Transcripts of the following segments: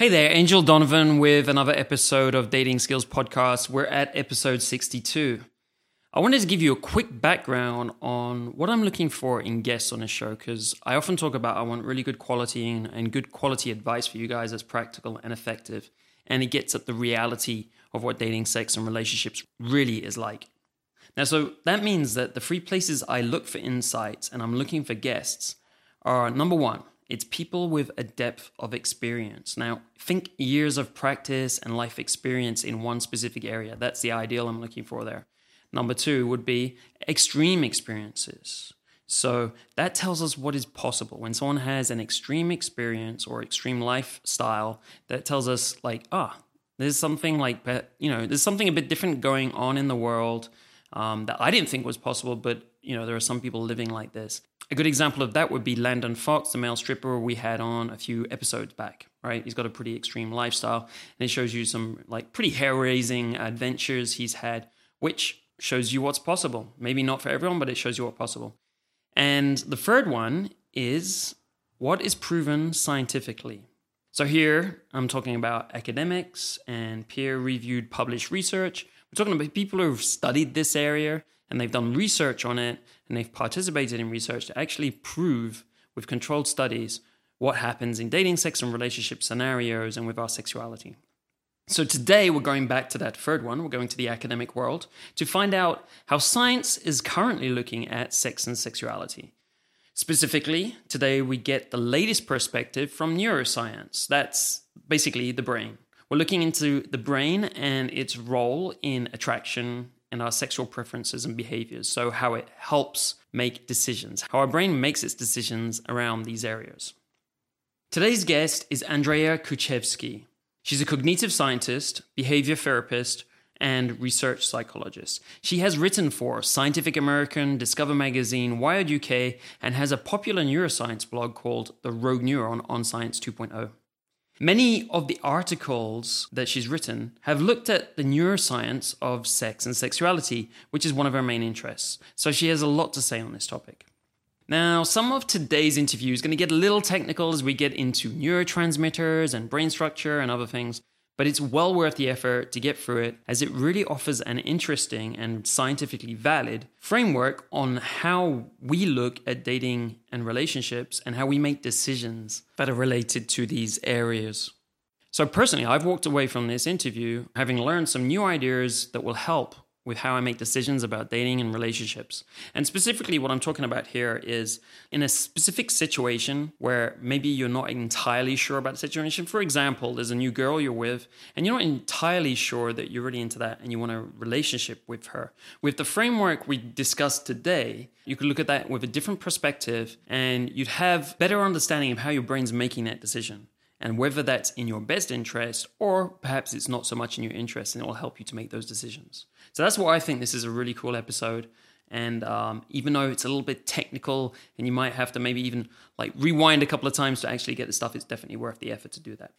Hey there, Angel Donovan with another episode of Dating Skills Podcast. We're at episode 62. I wanted to give you a quick background on what I'm looking for in guests on this show, because I often talk about I want really good quality and good quality advice for you guys that's practical and effective, and it gets at the reality of what dating, sex, and relationships really is like. Now, so that means that the three places I look for insights and I'm looking for guests are, number one, it's people with a depth of experience. Now, think years of practice and life experience in one specific area. That's the ideal I'm looking for there. Number two would be extreme experiences. So that tells us what is possible. When someone has an extreme experience or extreme lifestyle, that tells us like, there's something like, there's something a bit different going on in the world that I didn't think was possible, but there are some people living like this. A good example of that would be Landon Fox, the male stripper we had on a few episodes back, right? He's got a pretty extreme lifestyle, and it shows you some like pretty hair-raising adventures he's had, which shows you what's possible. Maybe not for everyone, but it shows you what's possible. And the third one is what is proven scientifically. So here I'm talking about academics and peer-reviewed published research. We're talking about people who've studied this area, and they've done research on it, and they've participated in research to actually prove with controlled studies what happens in dating, sex, and relationship scenarios and with our sexuality. So today we're going back to that third one. We're going to the academic world to find out how science is currently looking at sex and sexuality. Specifically, today we get the latest perspective from neuroscience. That's basically the brain. We're looking into the brain and its role in attraction and our sexual preferences and behaviors. So how it helps make decisions, how our brain makes its decisions around these areas. Today's guest is Andrea Kuszewski. She's a cognitive scientist, behavior therapist, and research psychologist. She has written for Scientific American, Discover Magazine, Wired UK, and has a popular neuroscience blog called The Rogue Neuron on Science 2.0. Many of the articles that she's written have looked at the neuroscience of sex and sexuality, which is one of her main interests. So she has a lot to say on this topic. Now, some of today's interview is going to get a little technical as we get into neurotransmitters and brain structure and other things, but it's well worth the effort to get through it as it really offers an interesting and scientifically valid framework on how we look at dating and relationships and how we make decisions that are related to these areas. So personally, I've walked away from this interview having learned some new ideas that will help with how I make decisions about dating and relationships. And specifically what I'm talking about here is in a specific situation where maybe you're not entirely sure about the situation. For example, there's a new girl you're with and you're not entirely sure that you're really into that and you want a relationship with her. With the framework we discussed today, you could look at that with a different perspective and you'd have better understanding of how your brain's making that decision and whether that's in your best interest or perhaps it's not so much in your interest, and it will help you to make those decisions. So that's why I think this is a really cool episode. And even though it's a little bit technical and you might have to maybe even like rewind a couple of times to actually get the stuff, it's definitely worth the effort to do that.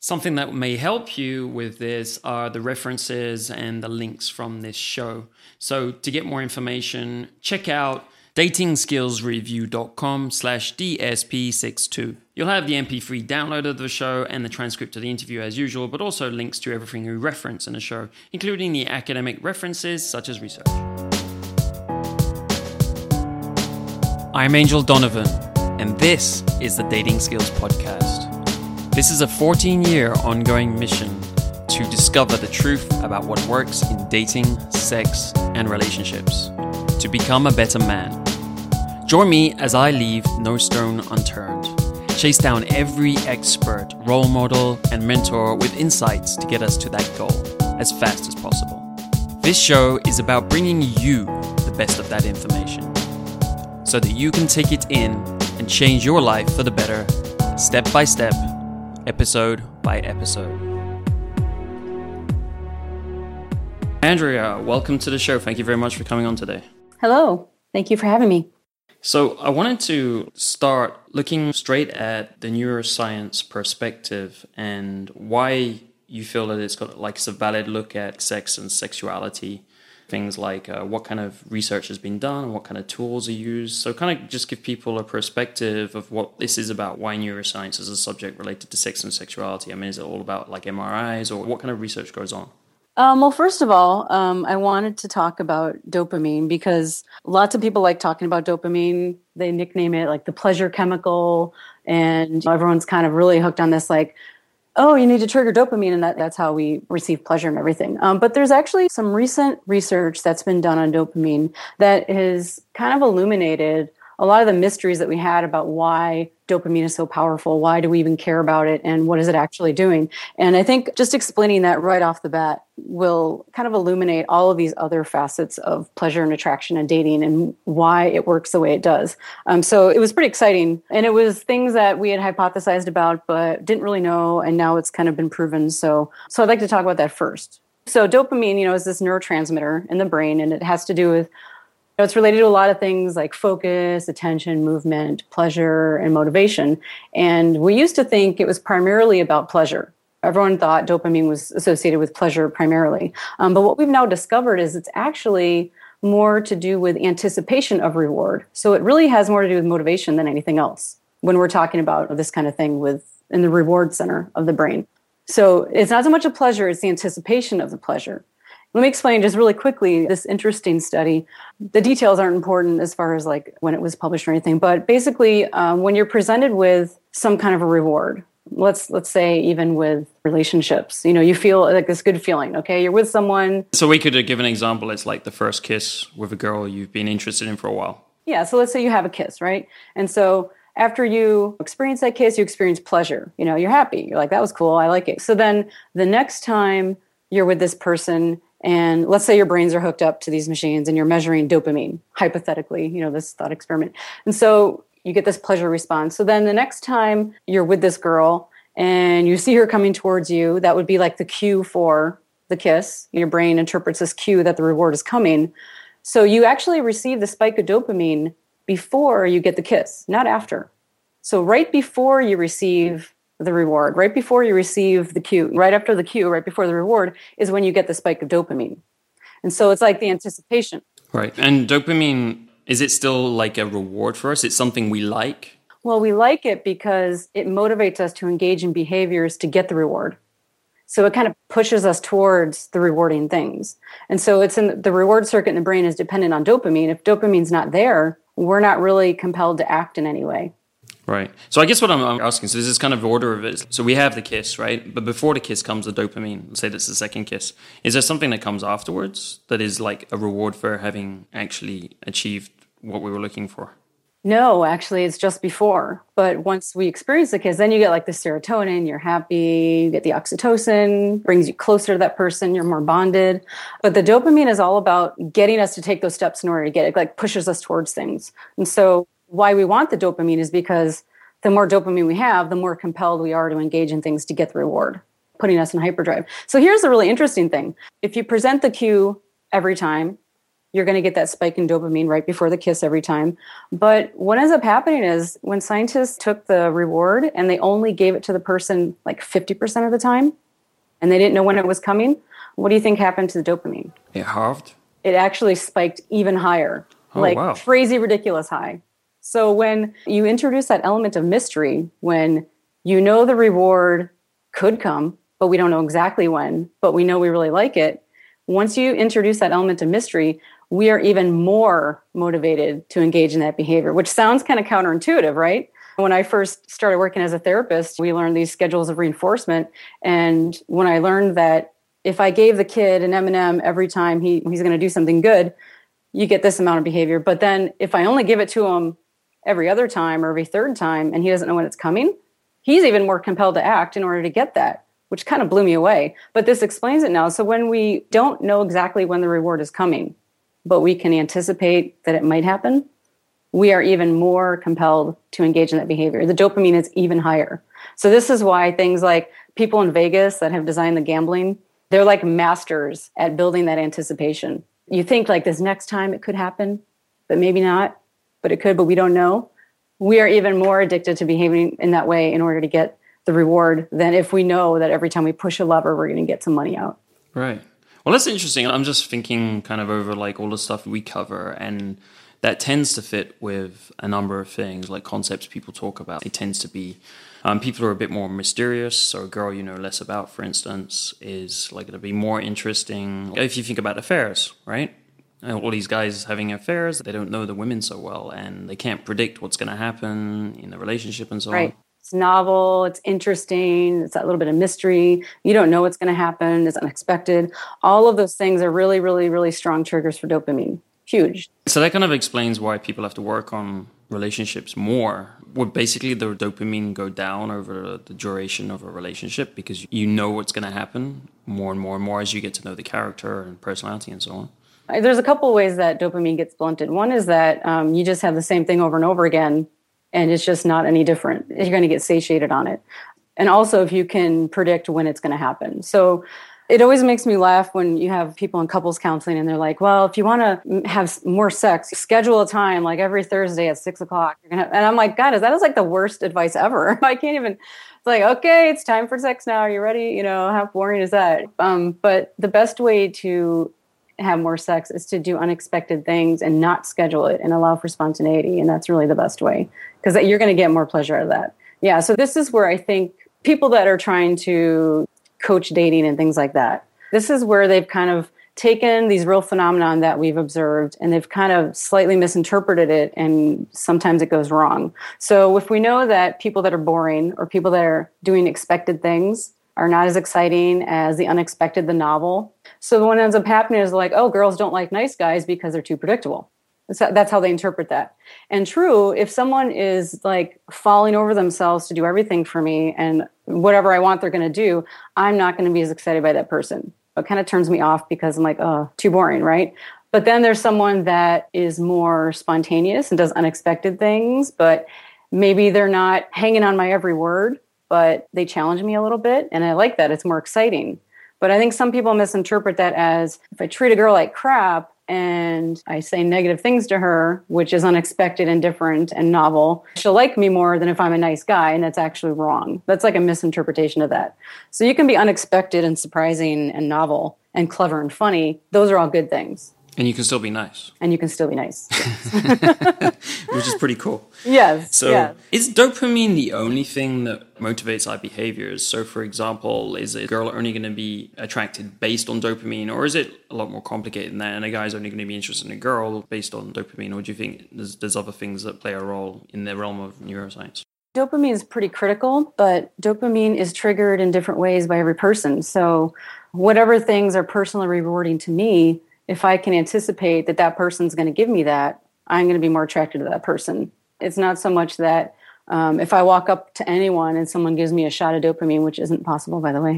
Something that may help you with this are the references and the links from this show. So to get more information, check out datingskillsreview.com/DSP62. You'll have the MP3 download of the show and the transcript of the interview as usual, but also links to everything we reference in the show, including the academic references such as research. I'm Angel Donovan, and this is the Dating Skills Podcast. This is a 14-year ongoing mission to discover the truth about what works in dating, sex, and relationships, to become a better man. Join me as I leave no stone unturned. Chase down every expert, role model, and mentor with insights to get us to that goal as fast as possible. This show is about bringing you the best of that information so that you can take it in and change your life for the better, step by step, episode by episode. Andrea, welcome to the show. Thank you very much for coming on today. Hello. Thank you for having me. So I wanted to start looking straight at the neuroscience perspective and why you feel that it's got like it's a valid look at sex and sexuality things like what kind of research has been done and what kind of tools are used. So kind of just give people a perspective of what this is about, why neuroscience is a subject related to sex and sexuality. I mean, is it all about like MRIs or what kind of research goes on? Well, first of all, I wanted to talk about dopamine because lots of people like talking about dopamine. They nickname it like the pleasure chemical, and everyone's kind of really hooked on this like, oh, you need to trigger dopamine, and that's how we receive pleasure and everything. But there's actually some recent research that's been done on dopamine that has kind of illuminated a lot of the mysteries that we had about why dopamine is so powerful, why do we even care about it, and what is it actually doing? And I think just explaining that right off the bat will kind of illuminate all of these other facets of pleasure and attraction and dating and why it works the way it does. So it was pretty exciting. And it was things that we had hypothesized about but didn't really know, and now it's kind of been proven. So I'd like to talk about that first. So dopamine, is this neurotransmitter in the brain, and it has to do with it's related to a lot of things like focus, attention, movement, pleasure, and motivation. And we used to think it was primarily about pleasure. Everyone thought dopamine was associated with pleasure primarily. But what we've now discovered is it's actually more to do with anticipation of reward. So it really has more to do with motivation than anything else when we're talking about this kind of thing in the reward center of the brain. So it's not so much a pleasure, it's the anticipation of the pleasure. Let me explain just really quickly this interesting study. The details aren't important as far as like when it was published or anything, but basically when you're presented with some kind of a reward, let's say even with relationships, you feel like this good feeling, okay? You're with someone. So we could give an example. It's like the first kiss with a girl you've been interested in for a while. Yeah. So let's say you have a kiss, right? And so after you experience that kiss, you experience pleasure. You're happy. You're like, that was cool. I like it. So then the next time you're with this person, and let's say your brains are hooked up to these machines and you're measuring dopamine, hypothetically, this thought experiment. And so you get this pleasure response. So then the next time you're with this girl and you see her coming towards you, that would be like the cue for the kiss. Your brain interprets this cue that the reward is coming. So you actually receive the spike of dopamine before you get the kiss, not after. So right before you receive the reward, right before you receive the cue, right after the cue, right before the reward is when you get the spike of dopamine. And so it's like the anticipation. Right. And dopamine, is it still like a reward for us? It's something we like? Well, we like it because it motivates us to engage in behaviors to get the reward. So it kind of pushes us towards the rewarding things. And so it's in the reward circuit in the brain is dependent on dopamine. If dopamine's not there, we're not really compelled to act in any way. Right. So I guess what I'm asking, so this is kind of order of it. So we have the kiss, right? But before the kiss comes the dopamine. Let's say that's the second kiss. Is there something that comes afterwards that is like a reward for having actually achieved what we were looking for? No, actually, it's just before. But once we experience the kiss, then you get like the serotonin, you're happy, you get the oxytocin, brings you closer to that person, you're more bonded. But the dopamine is all about getting us to take those steps in order to get it, like pushes us towards things. And so why we want the dopamine is because the more dopamine we have, the more compelled we are to engage in things to get the reward, putting us in hyperdrive. So here's the really interesting thing. If you present the cue every time, you're going to get that spike in dopamine right before the kiss every time. But what ends up happening is when scientists took the reward and they only gave it to the person like 50% of the time, and they didn't know when it was coming, what do you think happened to the dopamine? It halved? It actually spiked even higher. Oh, like wow. Crazy, ridiculous high. So when you introduce that element of mystery, when the reward could come, but we don't know exactly when, but we know we really like it, once you introduce that element of mystery, we are even more motivated to engage in that behavior, which sounds kind of counterintuitive, right? When I first started working as a therapist, we learned these schedules of reinforcement. And when I learned that if I gave the kid an M&M every time he's going to do something good, you get this amount of behavior. But then if I only give it to him every other time or every third time, and he doesn't know when it's coming, he's even more compelled to act in order to get that, which kind of blew me away. But this explains it now. So when we don't know exactly when the reward is coming, but we can anticipate that it might happen, we are even more compelled to engage in that behavior. The dopamine is even higher. So this is why things like people in Vegas that have designed the gambling, they're like masters at building that anticipation. You think like this next time it could happen, but maybe not. But it could, but we don't know. We are even more addicted to behaving in that way in order to get the reward than if we know that every time we push a lever, we're going to get some money out. Right. Well, that's interesting. I'm just thinking kind of over like all the stuff we cover, and that tends to fit with a number of things, like concepts people talk about. It tends to be people are a bit more mysterious. So a girl you know less about, for instance, is likely to be more interesting. If you think about affairs, right? All these guys having affairs, they don't know the women so well, and they can't predict what's going to happen in the relationship and so on. It's novel, it's interesting, it's that little bit of mystery. You don't know what's going to happen, it's unexpected. All of those things are really, really, really strong triggers for dopamine. Huge. So that kind of explains why people have to work on relationships more. Would basically the dopamine go down over the duration of a relationship because you know what's going to happen more and more and more as you get to know the character and personality and so on? There's a couple of ways that dopamine gets blunted. One is that you just have the same thing over and over again, and it's just not any different. You're going to get satiated on it. And also if you can predict when it's going to happen. So it always makes me laugh when you have people in couples counseling and they're like, well, if you want to have more sex, schedule a time like every Thursday at 6 o'clock. And I'm like, God, that is like the worst advice ever. I can't even... It's like, okay, it's time for sex now. Are you ready? You know, how boring is that? But the best way to have more sex is to do unexpected things and not schedule it and allow for spontaneity. And that's really the best way, because you're going to get more pleasure out of that. Yeah. So this is where I think people that are trying to coach dating and things like that, this is where they've kind of taken these real phenomenon that we've observed and they've kind of slightly misinterpreted it. And sometimes it goes wrong. So if we know that people that are boring or people that are doing expected things are not as exciting as the unexpected, the novel. So what ends up happening is like, oh, girls don't like nice guys because they're too predictable. That's how they interpret that. And true, if someone is like falling over themselves to do everything for me and whatever I want they're going to do, I'm not going to be as excited by that person. It kind of turns me off because I'm like, oh, too boring, right? But then there's someone that is more spontaneous and does unexpected things, but maybe they're not hanging on my every word, but they challenge me a little bit. And I like that. It's more exciting. But I think some people misinterpret that as if I treat a girl like crap and I say negative things to her, which is unexpected and different and novel, she'll like me more than if I'm a nice guy. And that's actually wrong. That's like a misinterpretation of that. So you can be unexpected and surprising and novel and clever and funny. Those are all good things. And you can still be nice. And you can still be nice. Yes. Which is pretty cool. Yes. So yeah. Is dopamine the only thing that motivates our behaviors? So for example, is a girl only going to be attracted based on dopamine, or is it a lot more complicated than that? And a guy's only going to be interested in a girl based on dopamine? Or do you think there's other things that play a role in the realm of neuroscience? Dopamine is pretty critical, but dopamine is triggered in different ways by every person. So whatever things are personally rewarding to me, if I can anticipate that that person's going to give me that, I'm going to be more attracted to that person. It's not so much that if I walk up to anyone and someone gives me a shot of dopamine, which isn't possible, by the way,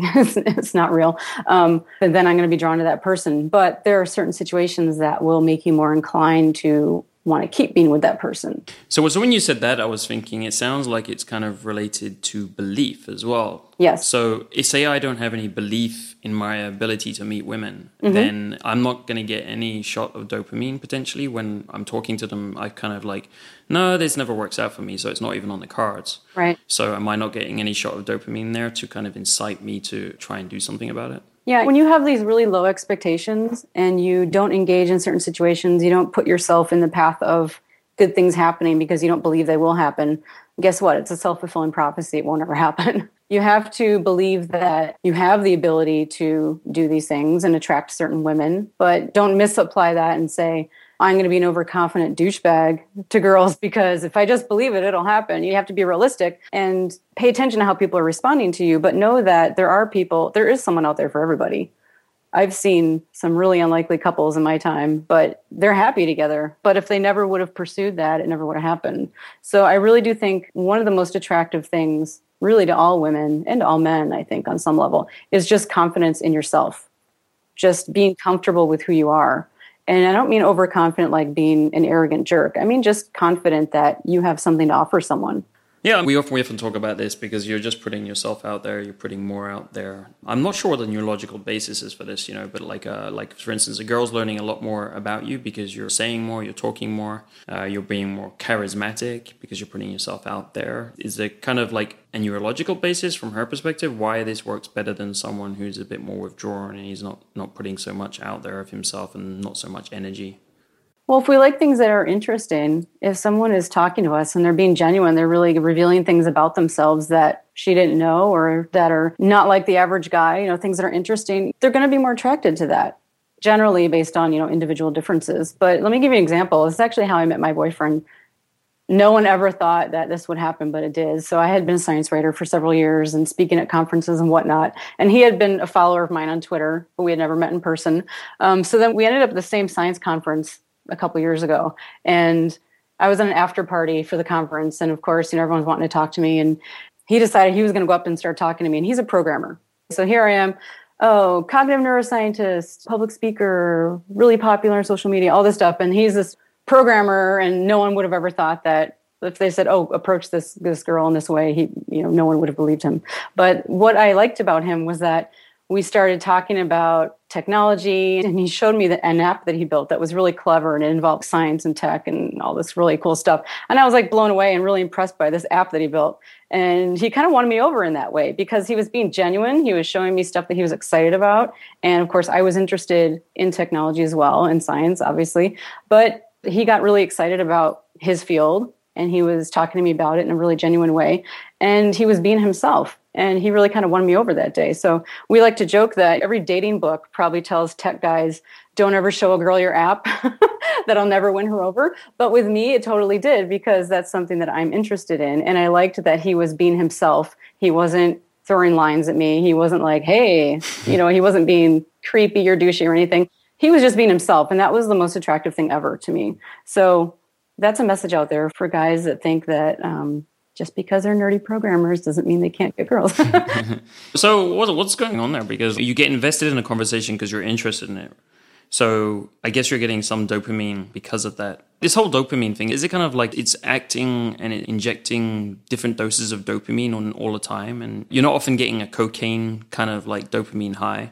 it's not real, then I'm going to be drawn to that person. But there are certain situations that will make you more inclined to want to keep being with that person. So when you said that, I was thinking it sounds like it's kind of related to belief as well. Yes. So if, say, I don't have any belief in my ability to meet women, then I'm not going to get any shot of dopamine potentially. When I'm talking to them, I kind of like, no, this never works out for me. So it's not even on the cards. Right. So am I not getting any shot of dopamine there to kind of incite me to try and do something about it? Yeah, when you have these really low expectations and you don't engage in certain situations, you don't put yourself in the path of good things happening because you don't believe they will happen, guess what? It's a self-fulfilling prophecy. It won't ever happen. You have to believe that you have the ability to do these things and attract certain women, but don't misapply that and say, I'm going to be an overconfident douchebag to girls because if I just believe it, it'll happen. You have to be realistic and pay attention to how people are responding to you, but know that there is someone out there for everybody. I've seen some really unlikely couples in my time, but they're happy together. But if they never would have pursued that, it never would have happened. So I really do think one of the most attractive things really to all women and all men, I think on some level, is just confidence in yourself, just being comfortable with who you are. And I don't mean overconfident like being an arrogant jerk. I mean just confident that you have something to offer someone. Yeah, we often talk about this because you're just putting yourself out there. You're putting more out there. I'm not sure what the neurological basis is for this, but like for instance, a girl's learning a lot more about you because you're saying more, you're talking more, you're being more charismatic because you're putting yourself out there. Is there kind of like a neurological basis from her perspective why this works better than someone who's a bit more withdrawn and he's not putting so much out there of himself and not so much energy? Well, if we like things that are interesting, if someone is talking to us and they're being genuine, they're really revealing things about themselves that she didn't know or that are not like the average guy, things that are interesting, they're going to be more attracted to that, generally based on, individual differences. But let me give you an example. This is actually how I met my boyfriend. No one ever thought that this would happen, but it did. So I had been a science writer for several years and speaking at conferences and whatnot. And he had been a follower of mine on Twitter, but we had never met in person. So then we ended up at the same science conference a couple years ago. And I was in an after party for the conference. And of course, everyone's wanting to talk to me. And he decided he was going to go up and start talking to me. And he's a programmer. So here I am. Oh, cognitive neuroscientist, public speaker, really popular on social media, all this stuff. And he's this programmer. And no one would have ever thought that if they said, oh, approach this girl in this way, he, no one would have believed him. But what I liked about him was that we started talking about technology, and he showed me an app that he built that was really clever, and it involved science and tech and all this really cool stuff. And I was like blown away and really impressed by this app that he built. And he kind of won me over in that way because he was being genuine. He was showing me stuff that he was excited about. And of course, I was interested in technology as well, and science, obviously. But he got really excited about his field, and he was talking to me about it in a really genuine way. And he was being himself. And he really kind of won me over that day. So we like to joke that every dating book probably tells tech guys, don't ever show a girl your app. That'll never win her over. But with me, it totally did, because that's something that I'm interested in. And I liked that he was being himself. He wasn't throwing lines at me. He wasn't like, hey, he wasn't being creepy or douchey or anything. He was just being himself. And that was the most attractive thing ever to me. So that's a message out there for guys that think that, just because they're nerdy programmers doesn't mean they can't get girls. So what's going on there? Because you get invested in a conversation because you're interested in it. So I guess you're getting some dopamine because of that. This whole dopamine thing, is it kind of like it's acting and injecting different doses of dopamine on all the time? And you're not often getting a cocaine kind of like dopamine high.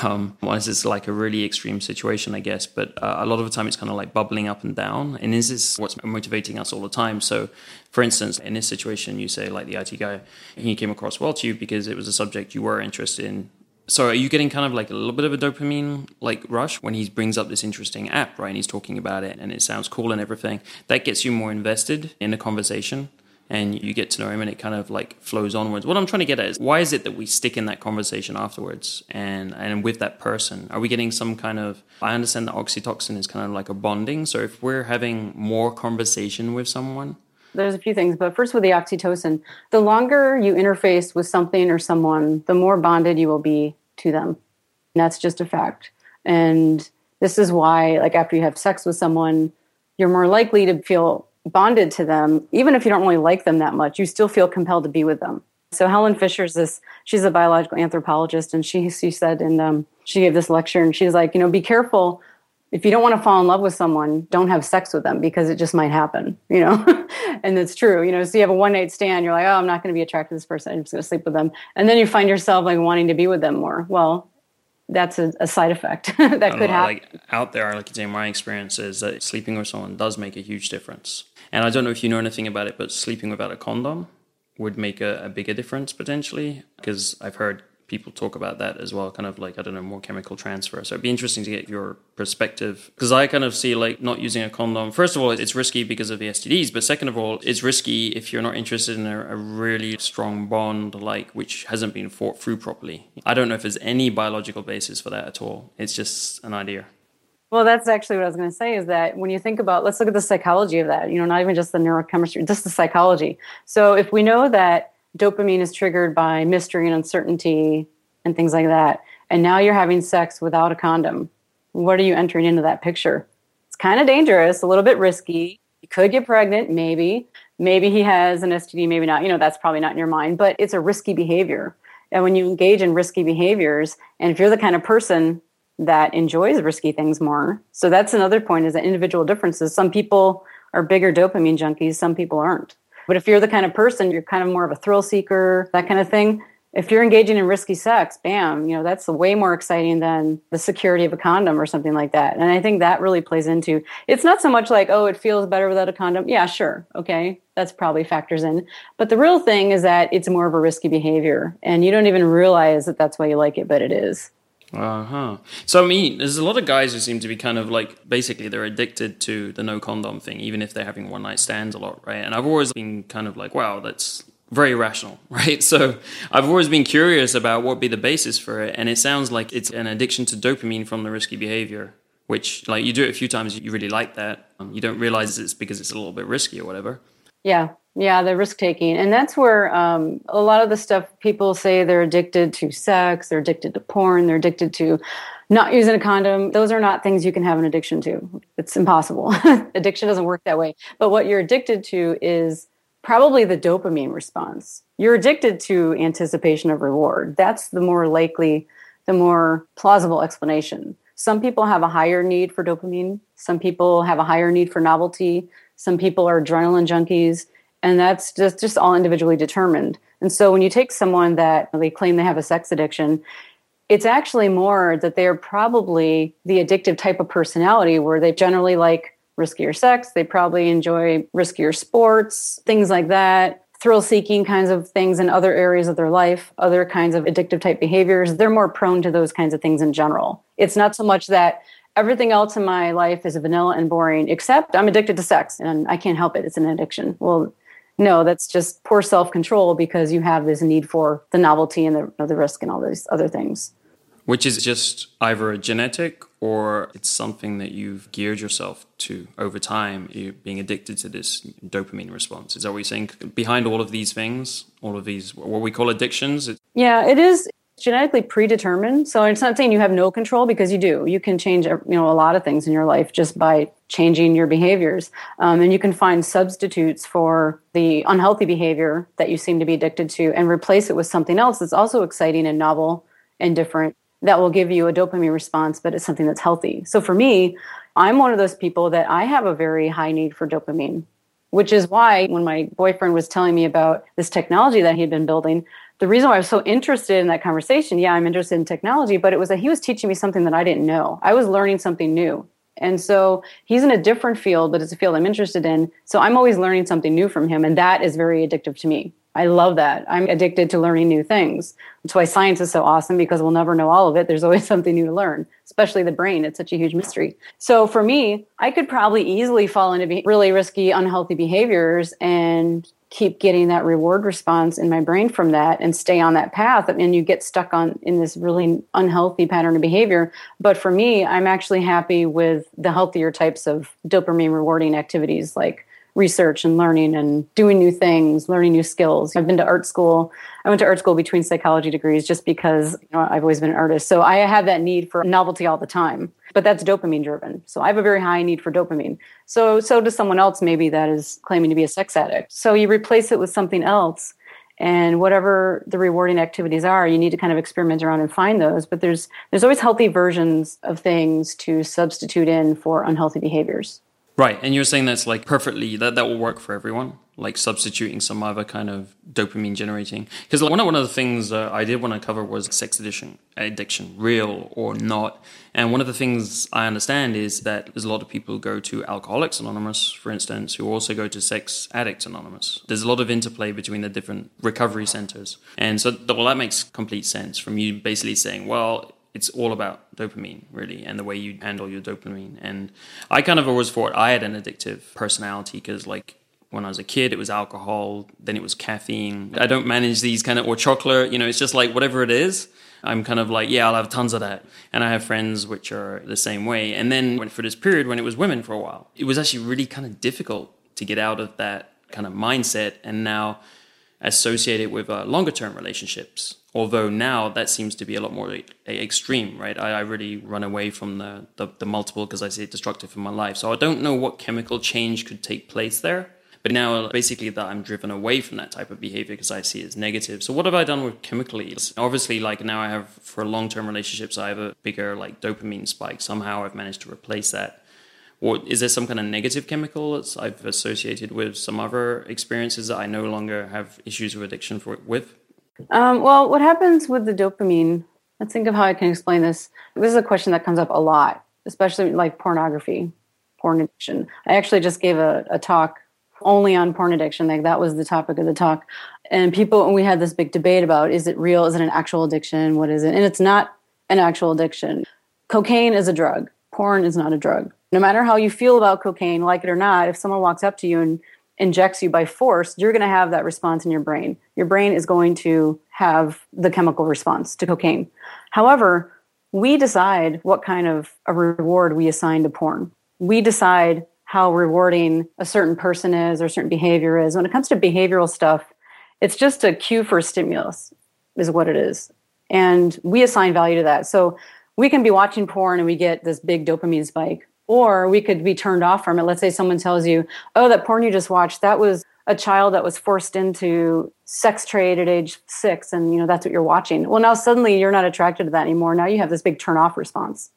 Unless it's like a really extreme situation, I guess. But a lot of the time it's kind of like bubbling up and down. And this is what's motivating us all the time. So, for instance, in this situation, you say like the IT guy, he came across well to you because it was a subject you were interested in. So are you getting kind of like a little bit of a dopamine like rush when he brings up this interesting app, right? And he's talking about it and it sounds cool and everything. That gets you more invested in the conversation. And you get to know him and it kind of like flows onwards. What I'm trying to get at is, why is it that we stick in that conversation afterwards and with that person? Are we getting some kind of, I understand that oxytocin is kind of like a bonding. So if we're having more conversation with someone. There's a few things, but first with the oxytocin, the longer you interface with something or someone, the more bonded you will be to them. And that's just a fact. And this is why, like after you have sex with someone, you're more likely to feel bonded to them. Even if you don't really like them that much, you still feel compelled to be with them. So Helen Fisher's she's a biological anthropologist, and she said, and she gave this lecture, and she's like, be careful. If you don't want to fall in love with someone, don't have sex with them because it just might happen, and it's true, so you have a one night stand, you're like, oh, I'm not going to be attracted to this person. I'm just going to sleep with them. And then you find yourself like wanting to be with them more. Well, that's a side effect that could happen. Like out there, I like to say my experience is that sleeping with someone does make a huge difference. And I don't know if you know anything about it, but sleeping without a condom would make a bigger difference potentially, because I've heard people talk about that as well, kind of like, I don't know, more chemical transfer. So it'd be interesting to get your perspective, because I kind of see like not using a condom. First of all, it's risky because of the STDs. But second of all, it's risky if you're not interested in a really strong bond, like which hasn't been thought through properly. I don't know if there's any biological basis for that at all. It's just an idea. Well, that's actually what I was going to say, is that when you think about, let's look at the psychology of that, not even just the neurochemistry, just the psychology. So if we know that dopamine is triggered by mystery and uncertainty and things like that, and now you're having sex without a condom, what are you entering into that picture? It's kind of dangerous, a little bit risky. You could get pregnant, maybe. Maybe he has an STD, maybe not. That's probably not in your mind, but it's a risky behavior. And when you engage in risky behaviors, and if you're the kind of person that enjoys risky things more, so that's another point, is that individual differences. Some people are bigger dopamine junkies, some people aren't. But if you're the kind of person, you're kind of more of a thrill seeker, that kind of thing. If you're engaging in risky sex, bam, you know, that's way more exciting than the security of a condom or something like that. And I think that really plays into, it's not so much like, oh, it feels better without a condom. Yeah, sure. Okay. That's probably factors in. But the real thing is that it's more of a risky behavior and you don't even realize that that's why you like it, but it is. Uh-huh. So I mean, there's a lot of guys who seem to be kind of like, basically they're addicted to the no condom thing, even if they're having one night stands a lot, right? And I've always been kind of like, wow, that's very rational, right? So I've always been curious about what would be the basis for it. And it sounds like it's an addiction to dopamine from the risky behavior, which like you do it a few times, you really like that. You don't realize it's because it's a little bit risky or whatever. Yeah. Yeah, the risk-taking. And that's where a lot of the stuff people say they're addicted to sex, they're addicted to porn, they're addicted to not using a condom. Those are not things you can have an addiction to. It's impossible. Addiction doesn't work that way. But what you're addicted to is probably the dopamine response. You're addicted to anticipation of reward. That's the more likely, the more plausible explanation. Some people have a higher need for dopamine. Some people have a higher need for novelty. Some people are adrenaline junkies. And that's just all individually determined. And so when you take someone that they claim they have a sex addiction, it's actually more that they're probably the addictive type of personality where they generally like riskier sex. They probably enjoy riskier sports, things like that, thrill-seeking kinds of things in other areas of their life, other kinds of addictive type behaviors. They're more prone to those kinds of things in general. It's not so much that everything else in my life is vanilla and boring, except I'm addicted to sex and I can't help it. It's an addiction. Well, no, that's just poor self-control because you have this need for the novelty and the risk and all these other things. Which is just either a genetic or it's something that you've geared yourself to over time, you're being addicted to this dopamine response. Is that what you're saying? Behind all of these things, all of these, what we call addictions? Yeah, it is genetically predetermined. So it's not saying you have no control because you do. You can change, you know, a lot of things in your life just by changing your behaviors. And you can find substitutes for the unhealthy behavior that you seem to be addicted to and replace it with something else that's also exciting and novel and different that will give you a dopamine response, but it's something that's healthy. So for me, I'm one of those people that I have a very high need for dopamine, which is why when my boyfriend was telling me about this technology that he'd been building, the reason why I was so interested in that conversation, yeah, I'm interested in technology, but it was that he was teaching me something that I didn't know. I was learning something new. And so he's in a different field, but it's a field I'm interested in. So I'm always learning something new from him. And that is very addictive to me. I love that. I'm addicted to learning new things. That's why science is so awesome, because we'll never know all of it. There's always something new to learn, especially the brain. It's such a huge mystery. So for me, I could probably easily fall into really risky, unhealthy behaviors and keep getting that reward response in my brain from that and stay on that path. And you get stuck in this really unhealthy pattern of behavior. But for me, I'm actually happy with the healthier types of dopamine rewarding activities like research and learning and doing new things, learning new skills. I've been to art school. I went to art school between psychology degrees just because, you know, I've always been an artist. So I have that need for novelty all the time, but that's dopamine driven. So I have a very high need for dopamine. So does someone else maybe that is claiming to be a sex addict. So you replace it with something else and whatever the rewarding activities are, you need to kind of experiment around and find those. But there's always healthy versions of things to substitute in for unhealthy behaviors. Right. And you're saying that's like perfectly, that will work for everyone, like substituting some other kind of dopamine generating. Because like one of the things I did want to cover was sex addiction, real or not. And one of the things I understand is that there's a lot of people who go to Alcoholics Anonymous, for instance, who also go to Sex Addicts Anonymous. There's a lot of interplay between the different recovery centers. And so that makes complete sense from you basically saying, well, it's all about dopamine, really, and the way you handle your dopamine. And I kind of always thought I had an addictive personality because, like, when I was a kid, it was alcohol, then it was caffeine. I don't manage these kind of, or chocolate, you know, it's just like whatever it is. I'm kind of like, yeah, I'll have tons of that. And I have friends which are the same way. And then went for this period when it was women for a while. It was actually really kind of difficult to get out of that kind of mindset and now associate it with longer-term relationships. Although now that seems to be a lot more extreme, right? I really run away from the multiple because I see it destructive in my life. So I don't know what chemical change could take place there. But now basically that I'm driven away from that type of behavior because I see it as negative. So what have I done with chemically? Obviously, like now I have for long-term relationships, I have a bigger like dopamine spike. Somehow I've managed to replace that Or is there some kind of negative chemical that I've associated with some other experiences that I no longer have issues with addiction with? Well, what happens with the dopamine? Let's think of how I can explain this. This is a question that comes up a lot, especially like pornography, porn addiction. I actually just gave a talk only on porn addiction. Like that was the topic of the talk. And people, and we had this big debate about, is it real? Is it an actual addiction? What is it? And it's not an actual addiction. Cocaine is a drug. Porn is not a drug. No matter how you feel about cocaine, like it or not, if someone walks up to you and injects you by force, you're going to have that response in your brain. Your brain is going to have the chemical response to cocaine. However, we decide what kind of a reward we assign to porn. We decide how rewarding a certain person is or certain behavior is. When it comes to behavioral stuff, it's just a cue for stimulus is what it is. And we assign value to that. So we can be watching porn and we get this big dopamine spike. Or we could be turned off from it. Let's say someone tells you, oh, that porn you just watched, that was a child that was forced into sex trade at age 6. And, you know, that's what you're watching. Well, now suddenly you're not attracted to that anymore. Now you have this big turn off response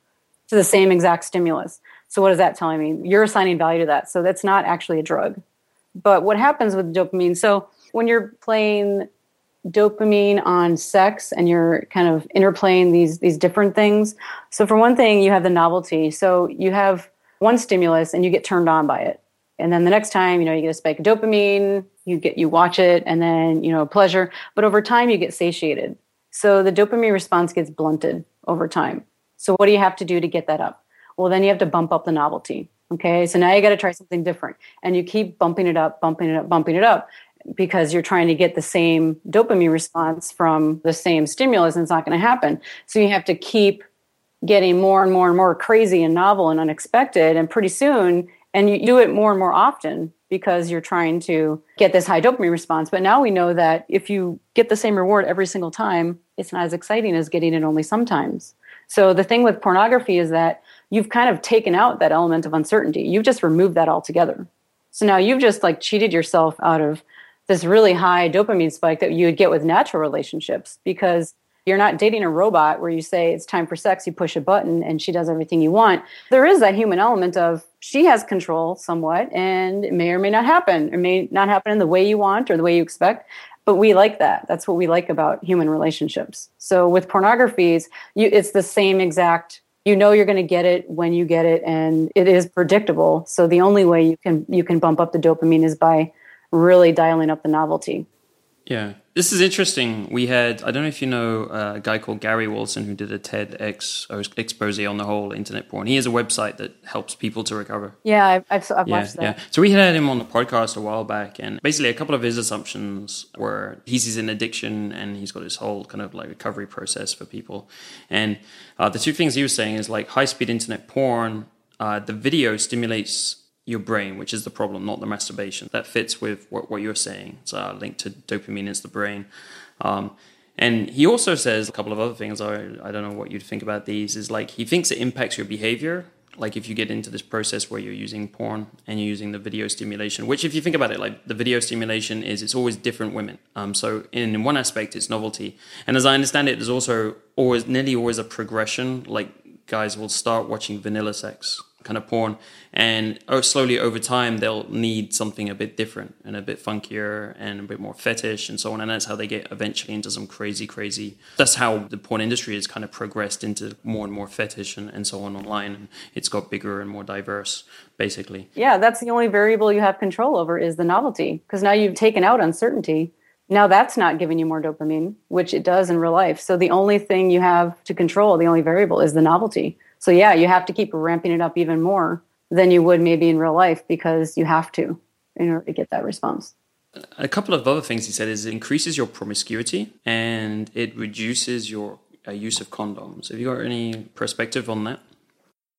to the same exact stimulus. So what is that telling me? You're assigning value to that. So that's not actually a drug. But what happens with dopamine? So when you're playing dopamine on sex and you're kind of interplaying these different things. So for one thing, you have the novelty. So you have one stimulus and you get turned on by it. And then the next time, you know, you get a spike of dopamine, you watch it and then, you know, pleasure. But over time you get satiated. So the dopamine response gets blunted over time. So what do you have to do to get that up? Well, then you have to bump up the novelty. Okay. So now you got to try something different and you keep bumping it up. Because you're trying to get the same dopamine response from the same stimulus and it's not going to happen. So you have to keep getting more and more and more crazy and novel and unexpected and pretty soon, and you do it more and more often because you're trying to get this high dopamine response. But now we know that if you get the same reward every single time, it's not as exciting as getting it only sometimes. So the thing with pornography is that you've kind of taken out that element of uncertainty. You've just removed that altogether. So now you've just like cheated yourself out of this really high dopamine spike that you would get with natural relationships because you're not dating a robot where you say it's time for sex, you push a button and she does everything you want. There is that human element of she has control somewhat and it may or may not happen. It may not happen in the way you want or the way you expect, but we like that. That's what we like about human relationships. So with pornographies, it's the same exact, you know you're going to get it when you get it and it is predictable. So the only way you can bump up the dopamine is by really dialing up the novelty. Yeah, this is interesting. We had, I don't know if you know a guy called Gary Wilson who did a TEDx expose on the whole internet porn. He has a website that helps people to recover. Yeah, I've watched that. Yeah. So we had him on the podcast a while back and basically a couple of his assumptions were he sees an addiction and he's got this whole kind of like recovery process for people. And the two things he was saying is like high-speed internet porn, the video stimulates your brain, which is the problem, not the masturbation. That fits with what you're saying. It's linked to dopamine is the brain. And he also says a couple of other things. I don't know what you'd think about these. Is like he thinks it impacts your behavior. Like if you get into this process where you're using porn and you're using the video stimulation, which if you think about it, like the video stimulation is it's always different women. So in one aspect, it's novelty. And as I understand it, there's also nearly always a progression. Like guys will start watching vanilla sex kind of porn and slowly over time they'll need something a bit different and a bit funkier and a bit more fetish and so on, and that's how they get eventually into some crazy. That's how the porn industry has kind of progressed into more and more fetish and so on online, and it's got bigger and more diverse basically. Yeah, that's the only variable you have control over is the novelty, because now you've taken out uncertainty. Now that's not giving you more dopamine, which it does in real life. So the only thing you have to control, the only variable is the novelty. So yeah, you have to keep ramping it up even more than you would maybe in real life because you have to in order to get that response. A couple of other things he said is it increases your promiscuity and it reduces your use of condoms. Have you got any perspective on that?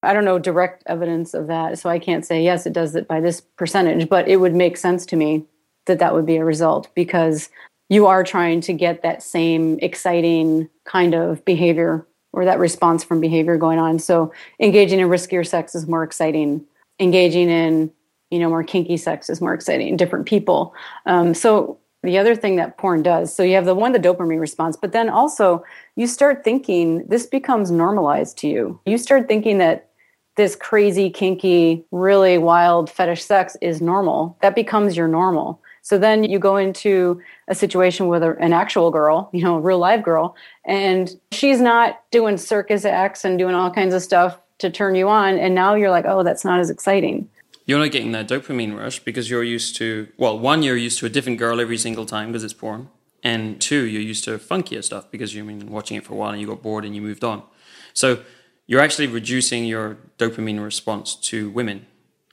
I don't know direct evidence of that. So I can't say, yes, it does it by this percentage, but it would make sense to me that that would be a result because you are trying to get that same exciting kind of behavior or that response from behavior going on. So engaging in riskier sex is more exciting. Engaging in, you know, more kinky sex is more exciting, different people. So the other thing that porn does, so you have the dopamine response, but then also you start thinking this becomes normalized to you. You start thinking that this crazy, kinky, really wild fetish sex is normal. That becomes your normal. So then you go into a situation with an actual girl, you know, a real live girl, and she's not doing circus acts and doing all kinds of stuff to turn you on. And now you're like, oh, that's not as exciting. You're not getting that dopamine rush because you're used to, well, one, you're used to a different girl every single time because it's porn. And two, you're used to funkier stuff because you've been watching it for a while and you got bored and you moved on. So you're actually reducing your dopamine response to women,